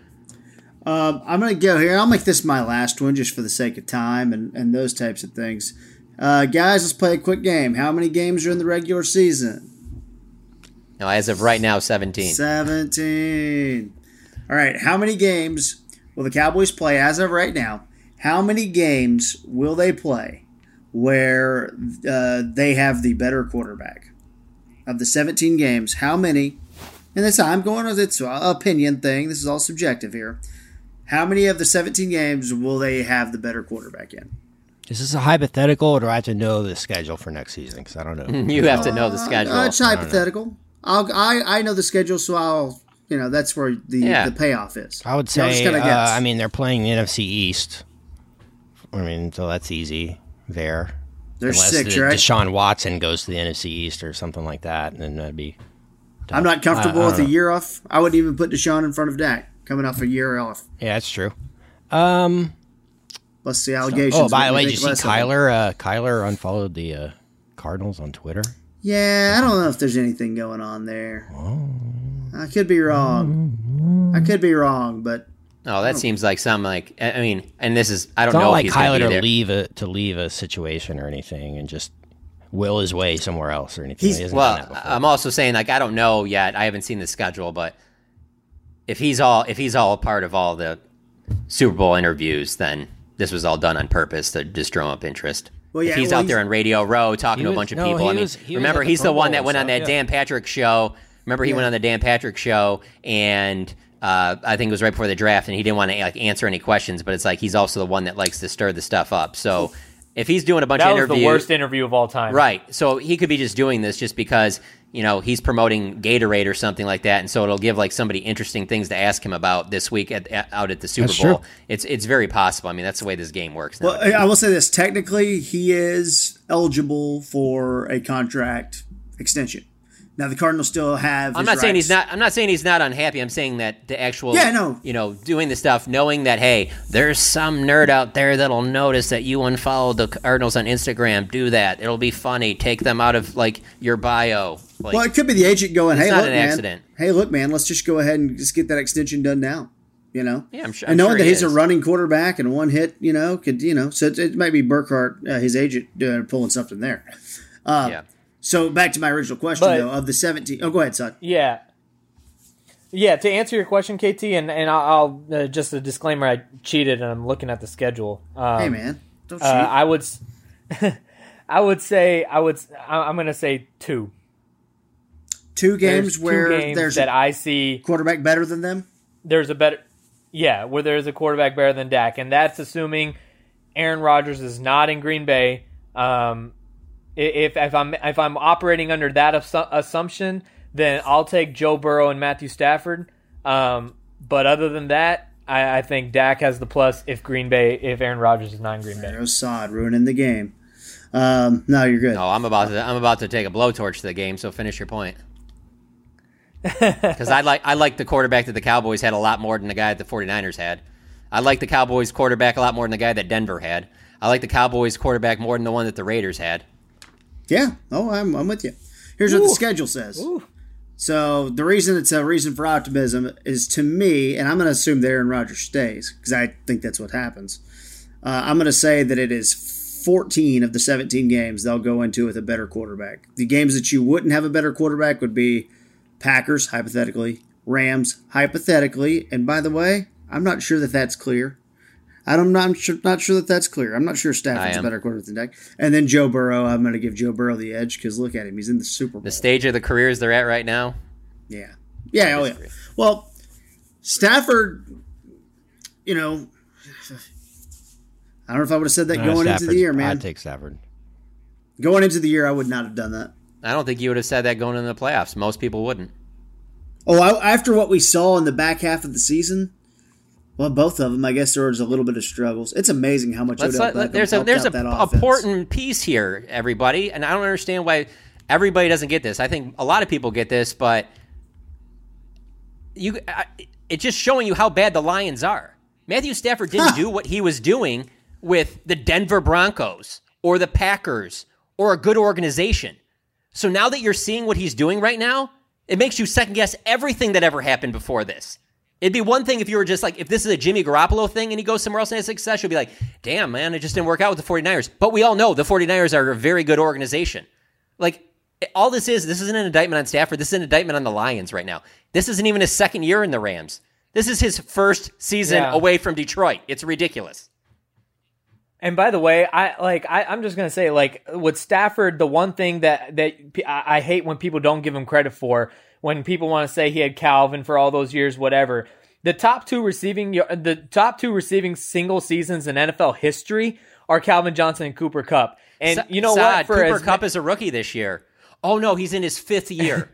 I'm going to go here. I'll make this my last one just for the sake of time and those types of things. Guys, let's play a quick game. How many games are in the regular season? No, as of right now, 17. 17. All right. How many games will the Cowboys play as of right now? How many games will they play where they have the better quarterback? Of the 17 games, how many and that's I'm going with it's an opinion thing. This is all subjective here. How many of the 17 games will they have the better quarterback in? Is this a hypothetical, or do I have to know the schedule for next season? Because I don't know. You have to know the schedule. It's hypothetical. I know the schedule, so I'll that's where the payoff is. I would say. I'm just gonna guess. They're playing the NFC East. So that's easy there. Unless 6, right? Deshaun Watson goes to the NFC East or something like that, and then that'd be tough. I'm not comfortable with a year off. I wouldn't even put Deshaun in front of Dak coming off a year off. Yeah, that's true. Plus the allegations. So, by the way, did you see Kyler? Kyler unfollowed the Cardinals on Twitter. Yeah, I don't know if there's anything going on there. Oh. I could be wrong. but. Oh, that seems like some and this is I don't know. It's not like Kyler to leave a situation or anything and just will his way somewhere else or anything. I'm also saying I don't know yet. I haven't seen the schedule, but if he's all a part of all the Super Bowl interviews, then this was all done on purpose to just drum up interest. Well, yeah, if he's out there on Radio Row talking to a bunch of people. Remember he's the one that went on that Dan Patrick show. And. I think it was right before the draft, and he didn't want to answer any questions. But it's like he's also the one that likes to stir the stuff up. So if he's doing a bunch of interviews, that was the worst interview of all time, right? So he could be just doing this just because he's promoting Gatorade or something like that, and so it'll give like somebody interesting things to ask him about this week out at the Super Bowl. True. It's very possible. That's the way this game works. Well, I will say this: technically, he is eligible for a contract extension. Now the Cardinals still have. I'm not saying he's not unhappy. I'm saying that the actual. Yeah, no. Doing the stuff, knowing that there's some nerd out there that'll notice that you unfollow the Cardinals on Instagram. Do that. It'll be funny. Take them out of your bio. It could be the agent going, "Hey, look, man. Accident. Hey, look, man. Let's just go ahead and just get that extension done now." Yeah, I'm sure. And knowing that he's a running quarterback and one hit, so it might be Burkhart, his agent, pulling something there. Yeah. So back to my original question, of the 17. Oh, go ahead, Saad. Yeah. To answer your question, KT, and I'll just a disclaimer: I cheated, and I'm looking at the schedule. Hey, man, don't cheat. I'm going to say two. There's that I see quarterback better than them. Where there's a quarterback better than Dak, and that's assuming Aaron Rodgers is not in Green Bay. If I'm operating under that assumption, then I'll take Joe Burrow and Matthew Stafford. But other than that, I think Dak has the plus if Aaron Rodgers is not in Green Bay. There's Saad ruining the game. No, you're good. No, I'm about to take a blowtorch to the game. So finish your point. Because I like the quarterback that the Cowboys had a lot more than the guy that the 49ers had. I like the Cowboys quarterback a lot more than the guy that Denver had. I like the Cowboys quarterback more than the one that the Raiders had. Yeah. Oh, I'm with you. Here's what the schedule says. Ooh. So the reason it's a reason for optimism is, to me, and I'm going to assume that Aaron Rodgers stays because I think that's what happens. I'm going to say that it is 14 of the 17 games they'll go into with a better quarterback. The games that you wouldn't have a better quarterback would be Packers, hypothetically, Rams, hypothetically. And by the way, I'm not sure that that's clear. I'm not sure that that's clear. I'm not sure Stafford's a better quarterback than Dak. And then Joe Burrow, I'm going to give Joe Burrow the edge because look at him. He's in the Super Bowl. The stage of the careers they're at right now? Yeah. Yeah, oh yeah. Well, Stafford, I don't know if I would have said that into the year, man. I'd take Stafford. Going into the year, I would not have done that. I don't think you would have said that going into the playoffs. Most people wouldn't. Oh, after what we saw in the back half of the season... Well, both of them. I guess there was a little bit of struggles. It's amazing how much Odell Beckham helped out that offense. There's an important piece here, everybody, and I don't understand why everybody doesn't get this. I think a lot of people get this, but it's just showing you how bad the Lions are. Matthew Stafford didn't do what he was doing with the Denver Broncos or the Packers or a good organization. So now that you're seeing what he's doing right now, it makes you second-guess everything that ever happened before this. It'd be one thing if you were just if this is a Jimmy Garoppolo thing and he goes somewhere else and has success, you'll be like, damn, man, it just didn't work out with the 49ers. But we all know the 49ers are a very good organization. All this isn't an indictment on Stafford. This is an indictment on the Lions right now. This isn't even his second year in the Rams. This is his first season away from Detroit. It's ridiculous. And by the way, I'm just gonna say, like, with Stafford, the one thing that I hate when people don't give him credit for, when people want to say he had Calvin for all those years, whatever. The top two receiving single seasons in NFL history are Calvin Johnson and Cooper Kupp. And you know Saad, what? Cooper Kupp is a rookie this year. Oh no, he's in his fifth year.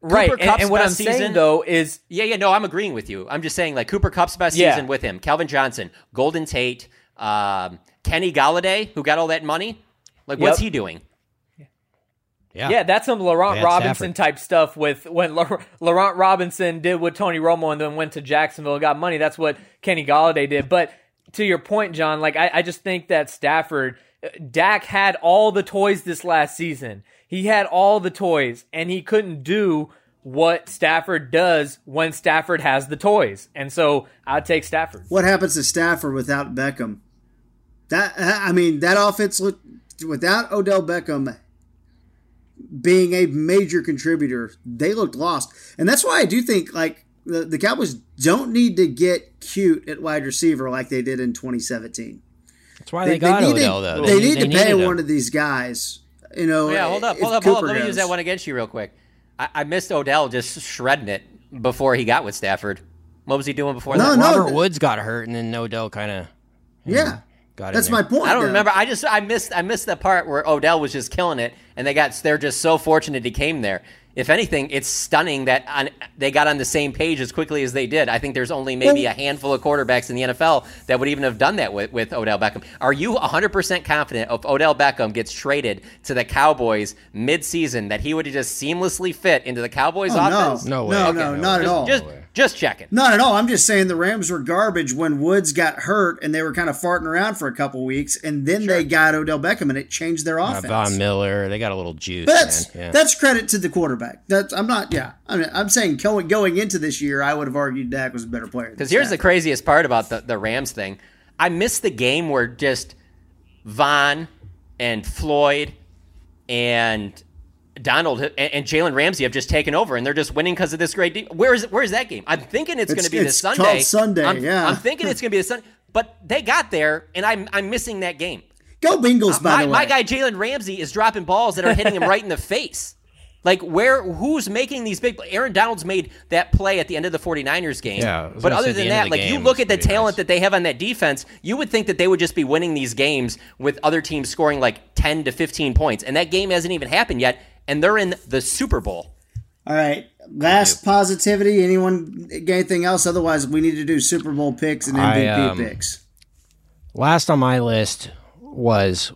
Right, and what I'm saying though is, no, I'm agreeing with you. I'm just saying, like, Cooper Kupp's best season with him, Calvin Johnson, Golden Tate, Kenny Galladay, who got all that money. Like, what's he doing? Yeah, that's some Laurent Robinson type stuff. With when Laurent Robinson did with Tony Romo and then went to Jacksonville and got money, that's what Kenny Galladay did. But to your point, John, like, I just think that Dak had all the toys this last season. He had all the toys, and he couldn't do what Stafford does when Stafford has the toys. And so I'd take Stafford. What happens to Stafford without Beckham? That offense looked, without Odell Beckham being a major contributor, they looked lost. And that's why I do think, like, the Cowboys don't need to get cute at wide receiver like they did in 2017. That's why they got Odell, though. They need to pay one of these guys. You know, yeah, hold up. Let me use that one against you real quick. I missed Odell just shredding it before he got with Stafford. What was he doing before that? Robert Woods got hurt, and then Odell kind of got it. That's my point. I don't remember. I missed the part where Odell was just killing it, and they're just so fortunate he came there. If anything, it's stunning that they got on the same page as quickly as they did. I think there's only maybe a handful of quarterbacks in the NFL that would even have done that with Odell Beckham. Are you 100% confident if Odell Beckham gets traded to the Cowboys midseason that he would have just seamlessly fit into the Cowboys offense? No way. No, not at all. Just checking. Not at all. I'm just saying the Rams were garbage when Woods got hurt and they were kind of farting around for a couple weeks, and then they got Odell Beckham and it changed their offense. Von Miller, they got a little juice. But that's credit to the quarterback. I'm saying going into this year, I would have argued Dak was a better player. Because here's the craziest part about the Rams thing. I missed the game where just Vaughn and Floyd and Donald and Jalen Ramsey have just taken over, and they're just winning because of this great defense. Where's that game? I'm thinking it's going to be this Sunday. It's called Sunday, I'm thinking it's going to be this Sunday. But they got there, and I'm missing that game. Go Bengals, by the way. My guy Jalen Ramsey is dropping balls that are hitting him right in the face. Like, who's making these big plays? Aaron Donald's made that play at the end of the 49ers game. Yeah, but other than that, like, you look at the talent that they have on that defense, you would think that they would just be winning these games with other teams scoring like 10 to 15 points. And that game hasn't even happened yet, and they're in the Super Bowl. All right. Last positivity. Anyone get anything else? Otherwise, we need to do Super Bowl picks and MVP picks. Last on my list was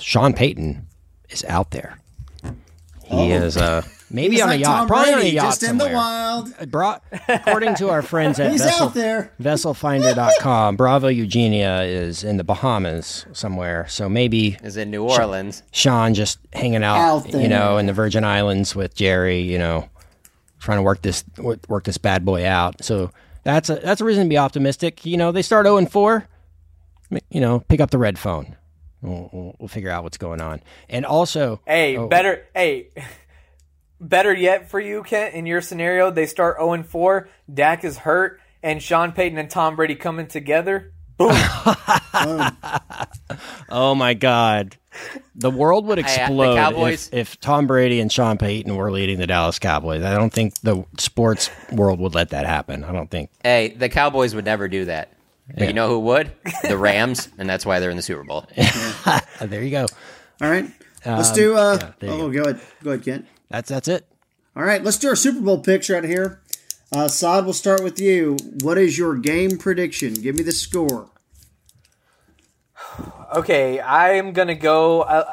Sean Payton is out there. He is maybe on a yacht, probably on a yacht just somewhere. In the wild. According to our friends at vesselfinder.com, Bravo Eugenia is in the Bahamas somewhere. So maybe is in New Orleans. Sean just hanging out, in the Virgin Islands with Jerry, trying to work this bad boy out. So that's a reason to be optimistic. They start 0-4. Pick up the red phone. We'll figure out what's going on. And also... Better yet for you, Kent, in your scenario, they start 0-4, Dak is hurt, and Sean Payton and Tom Brady coming together. Boom. Oh, my God. The world would explode if Tom Brady and Sean Payton were leading the Dallas Cowboys. I don't think the sports world would let that happen. I don't think. Hey, the Cowboys would never do that. But you know who would? The Rams, and that's why they're in the Super Bowl. There you go. All right. Let's do go ahead, Kent. That's it. All right. Let's do our Super Bowl picks right here. Saad, we'll start with you. What is your game prediction? Give me the score. Okay, I'm going to go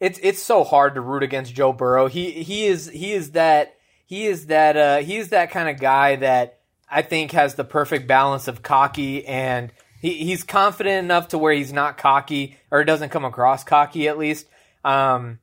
it's so hard to root against Joe Burrow. He is that kind of guy that I think has the perfect balance of cocky, and he's confident enough to where he's not cocky, or doesn't come across cocky at least. And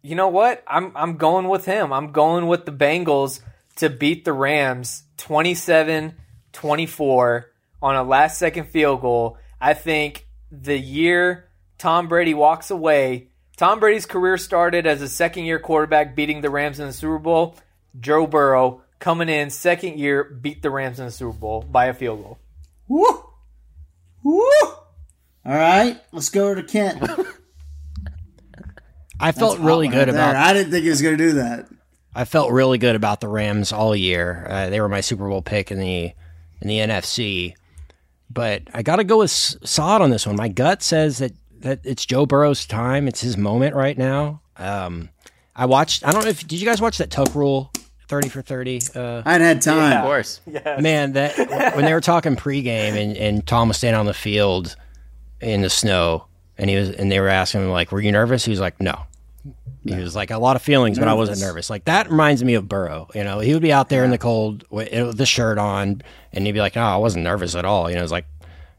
you know what? I'm going with him. I'm going with the Bengals to beat the Rams 27-24 on a last second field goal. I think the year Tom Brady walks away, Tom Brady's career started as a second year quarterback beating the Rams in the Super Bowl. Joe Burrow, coming in second year, beat the Rams in the Super Bowl by a field goal. Woo! Woo! All right, let's go to Kent. I felt really good about that. I didn't think he was going to do that. I felt really good about the Rams all year. They were my Super Bowl pick in the NFC. But I got to go with Saad on this one. My gut says that it's Joe Burrow's time. It's his moment right now. I don't know if did you guys watch that Tuck Rule 30 for 30? I hadn't had time. Yeah, of course. Yes. Man, that when they were talking pregame and Tom was standing on the field in the snow and they were asking him like, "Were you nervous?" He was like, "No." He was like, a lot of feelings, but I wasn't nervous. Like, that reminds me of Burrow. You know, he would be out there in the cold with the shirt on, and he'd be like, "Oh, I wasn't nervous at all." You know, it's like,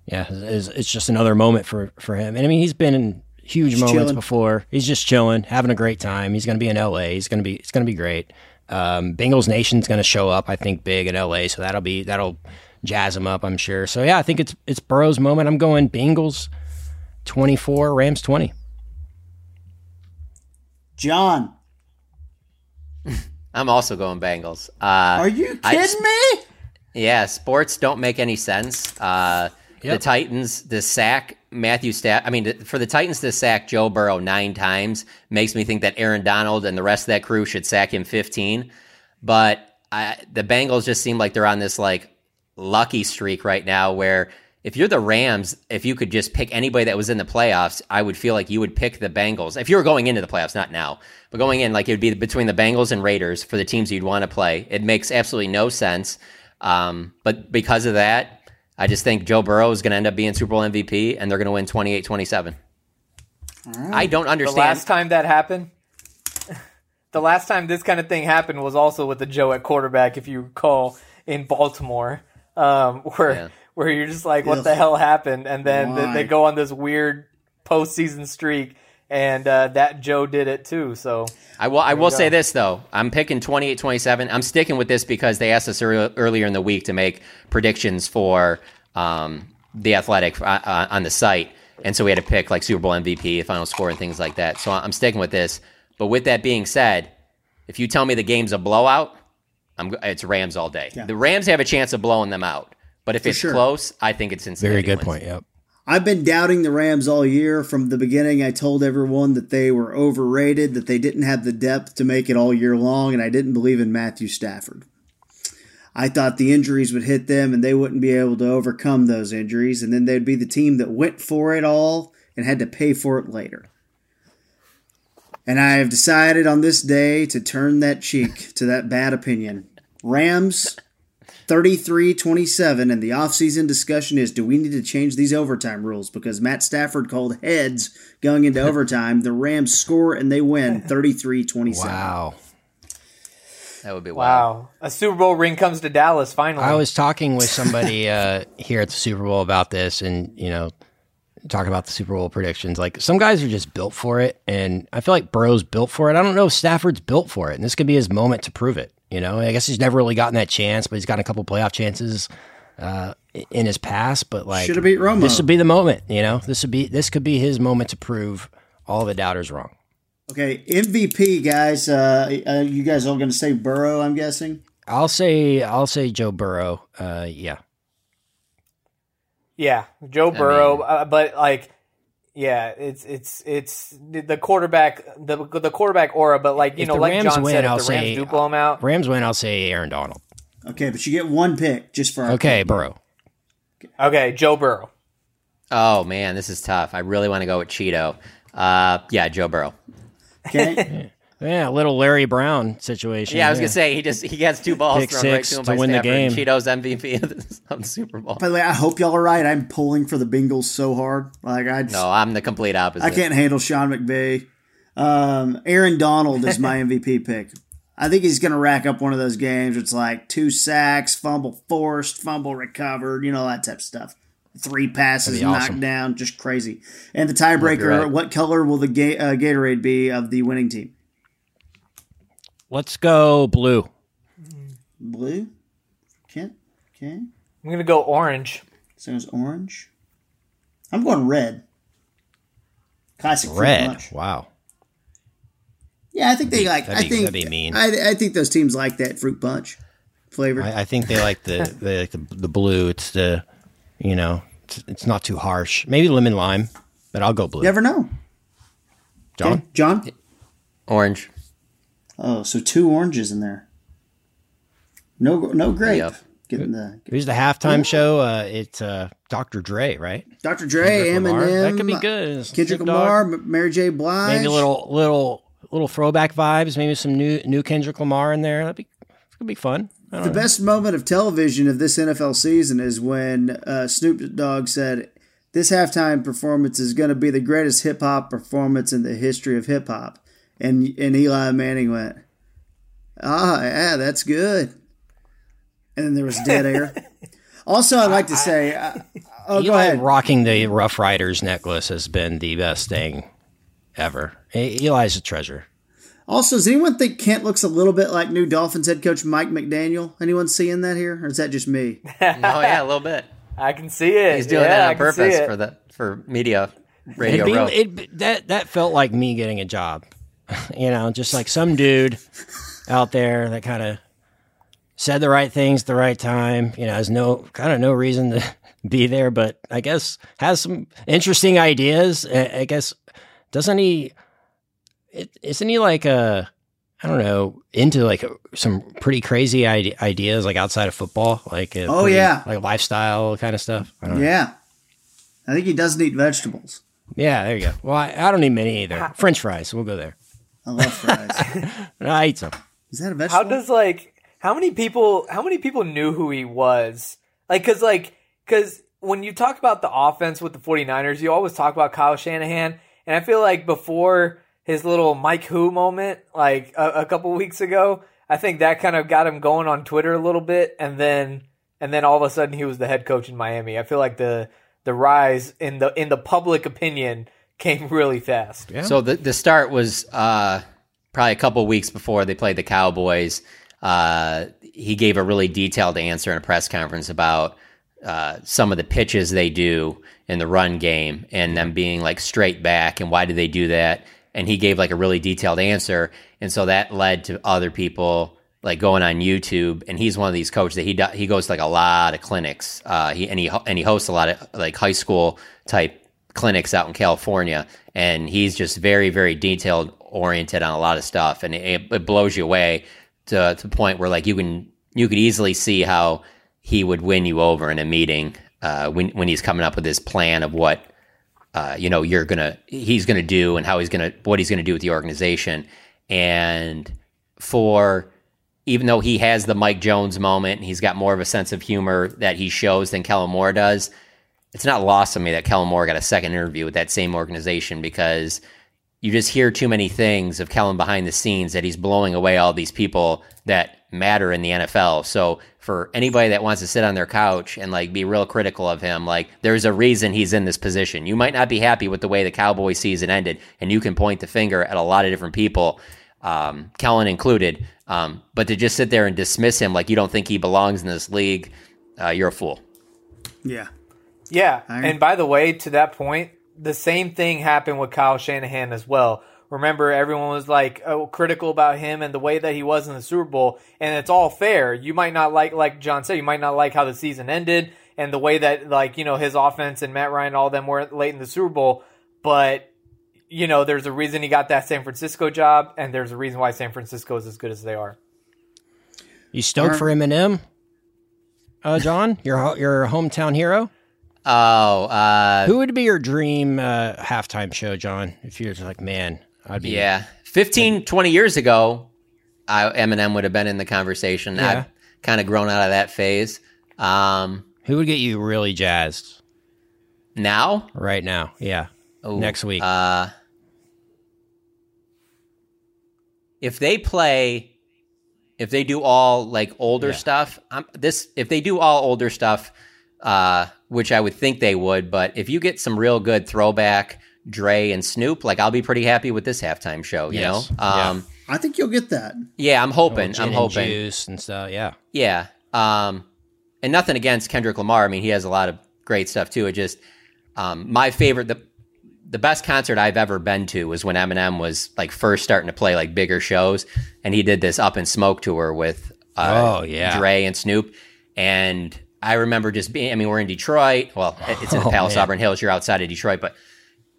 yeah, it's just another moment for him. And I mean, he's been in huge moments before. He's just chilling, having a great time. He's going to be in LA. It's going to be great. Bengals Nation's going to show up, I think, big in LA. So that'll jazz him up, I'm sure. So yeah, I think it's Burrow's moment. I'm going Bengals 24, Rams 20. John. I'm also going Bengals. Are you kidding me? Yeah, sports don't make any sense. Yep. The Titans, the sack, Matthew Stafford. I mean, for the Titans to sack Joe Burrow 9 times makes me think that Aaron Donald and the rest of that crew should sack him 15. But the Bengals just seem like they're on this like lucky streak right now where if you're the Rams, if you could just pick anybody that was in the playoffs, I would feel like you would pick the Bengals. If you were going into the playoffs, not now, but going in, like it would be between the Bengals and Raiders for the teams you'd want to play. It makes absolutely no sense. But because of that, I just think Joe Burrow is going to end up being Super Bowl MVP, and they're going to win 28-27. Right. I don't understand. The last time this kind of thing happened was also with the Joe at quarterback, if you recall, in Baltimore, where you're just like, what the hell happened? And then they go on this weird postseason streak, and that Joe did it too. So I will say this, though. I'm picking 28-27. I'm sticking with this because they asked us earlier in the week to make predictions for The Athletic on the site. And so we had to pick like Super Bowl MVP, final score, and things like that. So I'm sticking with this. But with that being said, if you tell me the game's a blowout, it's Rams all day. Yeah. The Rams have a chance of blowing them out. But if it's close, I think it's insane. Very good point, yep. I've been doubting the Rams all year. From the beginning, I told everyone that they were overrated, that they didn't have the depth to make it all year long, and I didn't believe in Matthew Stafford. I thought the injuries would hit them, and they wouldn't be able to overcome those injuries, and then they'd be the team that went for it all and had to pay for it later. And I have decided on this day to turn that cheek to that bad opinion. Rams 33-27, and the offseason discussion is, do we need to change these overtime rules? Because Matt Stafford called heads going into overtime. The Rams score, and they win 33-27. Wow. That would be wild. Wow. A Super Bowl ring comes to Dallas, finally. I was talking with somebody here at the Super Bowl about this and, you know, talking about the Super Bowl predictions. Like, some guys are just built for it, and I feel like Burrow's built for it. I don't know if Stafford's built for it, and this could be his moment to prove it. You know, I guess he's never really gotten that chance, but he's gotten a couple playoff chances in his past. But like, should have beat Romo. This would be the moment. You know, this could be his moment to prove all the doubters wrong. Okay, MVP guys, you guys all going to say Burrow? I'm guessing. I'll say Joe Burrow. Yeah, Joe Burrow. I mean, but like, yeah, it's the quarterback aura, but like, you know, like John said, if the Rams do blow them out. Rams win, I'll say Aaron Donald. Okay, but you get one pick just for our pick. Burrow. Okay, Joe Burrow. Oh man, this is tough. I really want to go with Cheeto. Yeah, Joe Burrow. Okay. Yeah, little Larry Brown situation. Yeah, I was gonna say he gets 2 balls pick thrown right to him by win Stafford. The game. Cheeto's MVP of the Super Bowl. By the way, I hope y'all are right. I'm pulling for the Bengals so hard. Like I'm the complete opposite. I can't handle Sean McVay. Aaron Donald is my MVP pick. I think he's gonna rack up one of those games. It's like 2 sacks, fumble forced, fumble recovered. You know, that type of stuff. 3 passes knocked down, just crazy. And the tiebreaker: what color will the Gatorade be of the winning team? Let's go blue. Blue? Kent? Okay. I'm going to go orange. Sounds orange. I'm going red. Classic red. Wow. Yeah, I think they like. That'd be mean. I think those teams like that fruit punch flavor. I think they like the blue. It's the, you know, it's not too harsh. Maybe lemon lime, but I'll go blue. You never know. John? Okay. John? Orange. Oh, so two oranges in there. No grape. Yep. Here's the halftime show. It's Dr. Dre, right? Dr. Dre, Eminem. That could be good. Kendrick Lamar, Mary J. Blige. Maybe little throwback vibes. Maybe some new Kendrick Lamar in there. That'd be fun. The best moment of television of this NFL season is when Snoop Dogg said, "This halftime performance is going to be the greatest hip hop performance in the history of hip hop," and Eli Manning went, "Ah, yeah, that's good." And then there was dead air. Also, I'd like to say, go ahead. Rocking the Rough Riders necklace has been the best thing ever. Eli's a treasure. Also, does anyone think Kent looks a little bit like new Dolphins head coach Mike McDaniel? Anyone seeing that here, or is that just me? Oh yeah, a little bit. I can see it. He's doing that on purpose for media radio. That felt like me getting a job. You know, just like some dude out there that kind of said the right things at the right time. You know, has no reason to be there, but I guess has some interesting ideas. I guess, doesn't he? Isn't he like into like some pretty crazy ideas like outside of football, like like lifestyle kind of stuff. I think he doesn't eat vegetables. Yeah, there you go. Well, I don't eat many either. French fries, we'll go there. I love fries. I eat some. Is that a vegetable? How many people knew who he was? Because when you talk about the offense with the 49ers, you always talk about Kyle Shanahan. And I feel like before his little Mike Who moment, like a couple weeks ago, I think that kind of got him going on Twitter a little bit. And then all of a sudden he was the head coach in Miami. I feel like the rise in the public opinion came really fast. Yeah. So the start was probably a couple weeks before they played the Cowboys. He gave a really detailed answer in a press conference about some of the pitches they do in the run game and them being like straight back and why do they do that? And he gave like a really detailed answer. And so that led to other people like going on YouTube. And he's one of these coaches that he goes to like a lot of clinics. He hosts a lot of like high school type clinics out in California. And he's just very, very detailed oriented on a lot of stuff. And it blows you away. To the point where like you could easily see how he would win you over in a meeting when he's coming up with his plan of what he's gonna do and how he's gonna do with the organization. And even though he has the Mike Jones moment, he's got more of a sense of humor that he shows than Kellen Moore does. It's not lost on me that Kellen Moore got a second interview with that same organization because you just hear too many things of Kellen behind the scenes that he's blowing away all these people that matter in the NFL. So for anybody that wants to sit on their couch and like be real critical of him, like there's a reason he's in this position. You might not be happy with the way the Cowboy season ended, and you can point the finger at a lot of different people, Kellen included. But to just sit there and dismiss him like you don't think he belongs in this league, you're a fool. Yeah. Yeah. And by the way, to that point, the same thing happened with Kyle Shanahan as well. Remember, everyone was like critical about him and the way that he was in the Super Bowl, and it's all fair. You might not like John said, you might not like how the season ended and the way that his offense and Matt Ryan and all of them were late in the Super Bowl, but there's a reason he got that San Francisco job, and there's a reason why San Francisco is as good as they are. You stoked for Eminem? John, your hometown hero? Oh, who would be your dream halftime show, John? If you're like, man, I'd be 20 years ago, Eminem would have been in the conversation. Yeah. I've kind of grown out of that phase. Who would get you really jazzed? Now? Right now, yeah. Ooh, next week. If they play, if they do all like older stuff, if they do all older stuff, which I would think they would, but if you get some real good throwback Dre and Snoop, like I'll be pretty happy with this halftime show, you know? I think you'll get that. Yeah, I'm hoping. I'm hoping. And juice and stuff, yeah. Yeah. And nothing against Kendrick Lamar. I mean, he has a lot of great stuff too. It just, my favorite, the best concert I've ever been to was when Eminem was like first starting to play like bigger shows, and he did this Up in Smoke tour with Dre and Snoop, and I remember just being, I mean, we're in Detroit. Well, it's in the Palace Auburn Hills. You're outside of Detroit, but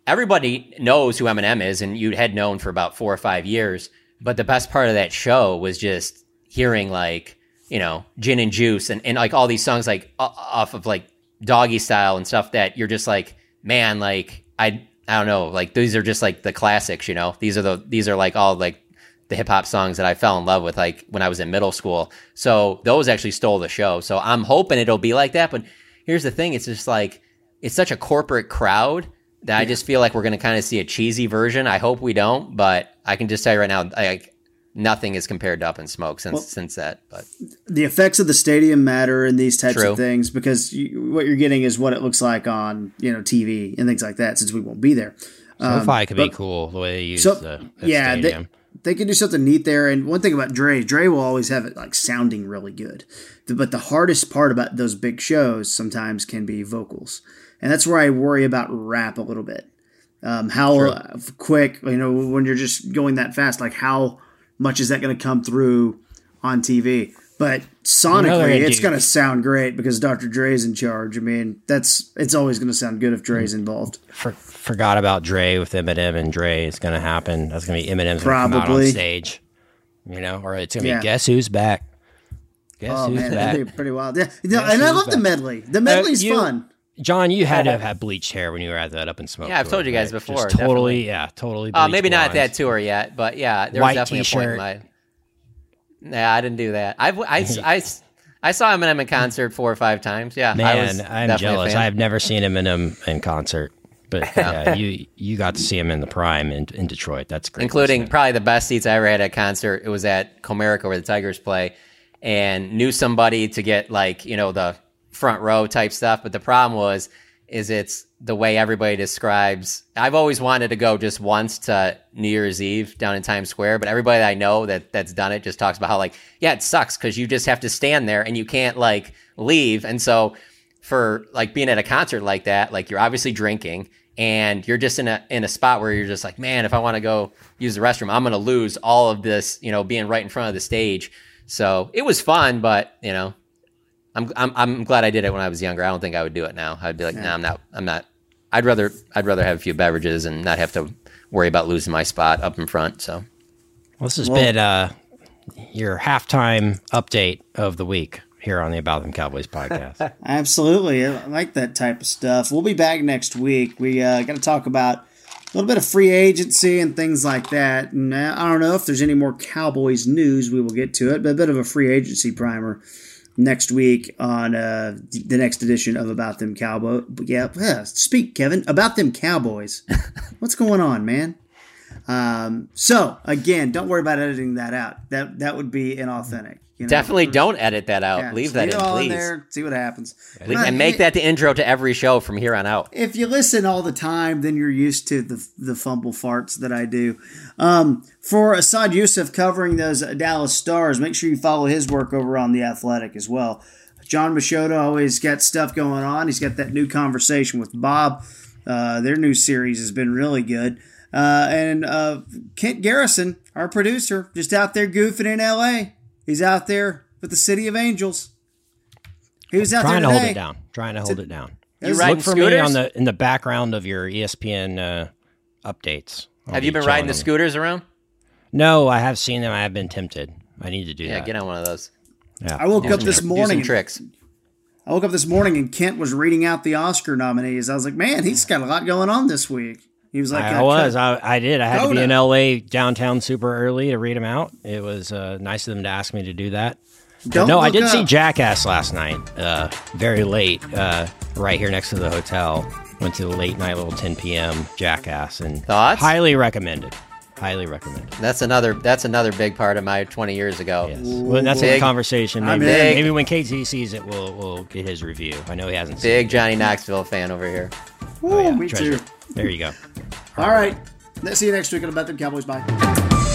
everybody knows who Eminem is, and you had known for about 4 or 5 years. But the best part of that show was just hearing, like, you know, Gin and Juice and like all these songs like off of like Doggy Style and stuff that you're just like, man, like I don't know, like these are just like the classics, you know. These are like all like the hip hop songs that I fell in love with like when I was in middle school. So those actually stole the show. So I'm hoping it'll be like that. But here's the thing, it's just like it's such a corporate crowd that I just feel like we're gonna kind of see a cheesy version. I hope we don't, but I can just tell you right now, like nothing is compared to Up in Smoke since that. But the effects of the stadium matter in these types of things, because what you're getting is what it looks like on, you know, TV and things like that. Since we won't be there, SoFi could be cool the way they use the stadium. They can do something neat there. And one thing about Dre will always have it like sounding really good. But the hardest part about those big shows sometimes can be vocals. And that's where I worry about rap a little bit. How quick, you know, when you're just going that fast, like how much is that going to come through on TV? But sonically, it's going to sound great because Dr. Dre's in charge. I mean, it's always going to sound good if Dre's involved. Forgot about Dre with Eminem and Dre. It's going to happen. That's going to be Eminem's going to come out on stage, you know, or it's going to be Guess Who's Back. Guess who's back. That'd be pretty wild. Yeah, and I love the medley. The medley's fun. John, you had to have had bleached hair when you were at that Up in Smoke. Yeah, I've told you guys before. Just totally, totally. Maybe not at that tour yet, but yeah, there was definitely a point in my. Nah, I didn't do that. I saw Eminem in concert 4 or 5 times. Yeah, man, I'm jealous. I've never seen Eminem in concert, but you got to see him in the prime in Detroit. That's great. Including probably the best seats I ever had at a concert. It was at Comerica where the Tigers play, and knew somebody to get like, you know, the front row type stuff. But the problem is it's the way everybody describes. I've always wanted to go just once to New Year's Eve down in Times Square, but everybody that I know that's done it just talks about how like, yeah, it sucks because you just have to stand there and you can't like leave. And so for like being at a concert like that, like you're obviously drinking and you're just in a spot where you're just like, man, if I want to go use the restroom, I'm going to lose all of this, you know, being right in front of the stage. So it was fun, but you know, I'm glad I did it when I was younger. I don't think I would do it now. I'd be like, no, I'm not. I'd rather have a few beverages and not have to worry about losing my spot up in front. So, well, this has been your halftime update of the week here on the About Them Cowboys podcast. Absolutely, I like that type of stuff. We'll be back next week. We got to talk about a little bit of free agency and things like that. And I don't know if there's any more Cowboys news. We will get to it, but a bit of a free agency primer next week on the next edition of About Them Cowboys. Yeah, speak, Kevin. About Them Cowboys. What's going on, man? So, again, don't worry about editing that out. That would be inauthentic. You know? Definitely don't edit that out. Yeah, leave that in, please. In there, see what happens. And make that the intro to every show from here on out. If you listen all the time, then you're used to the fumble farts that I do. For Saad Youssef covering those Dallas Stars, make sure you follow his work over on The Athletic as well. John Machado always got stuff going on. He's got that new conversation with Bob. Their new series has been really good. And Kent Garrison, our producer, just out there goofing in L.A., he's out there with the City of Angels. He was out there today. Trying to hold it down. You riding scooters? Look for me in the background of your ESPN updates. Have you been riding the scooters around? No, I have seen them. I have been tempted. I need to do that. Yeah, get on one of those. Yeah. I woke up this morning. Do some tricks. I woke up this morning and Kent was reading out the Oscar nominees. I was like, man, he's got a lot going on this week. He was like, I had to be in L.A. downtown super early to read them out. It was nice of them to ask me to do that. I did see Jackass last night, very late, right here next to the hotel. Went to the late night, little 10 p.m. Jackass, and thoughts? Highly recommended. Highly recommended. That's another big part of my 20 years ago. Yes. Well, that's a conversation. Maybe when KT sees it, we'll get his review. I know he hasn't seen it. Big Johnny Knoxville fan over here. Ooh, yeah, me too. There you go. All right. Let's see you next week on About Them Cowboys. Bye.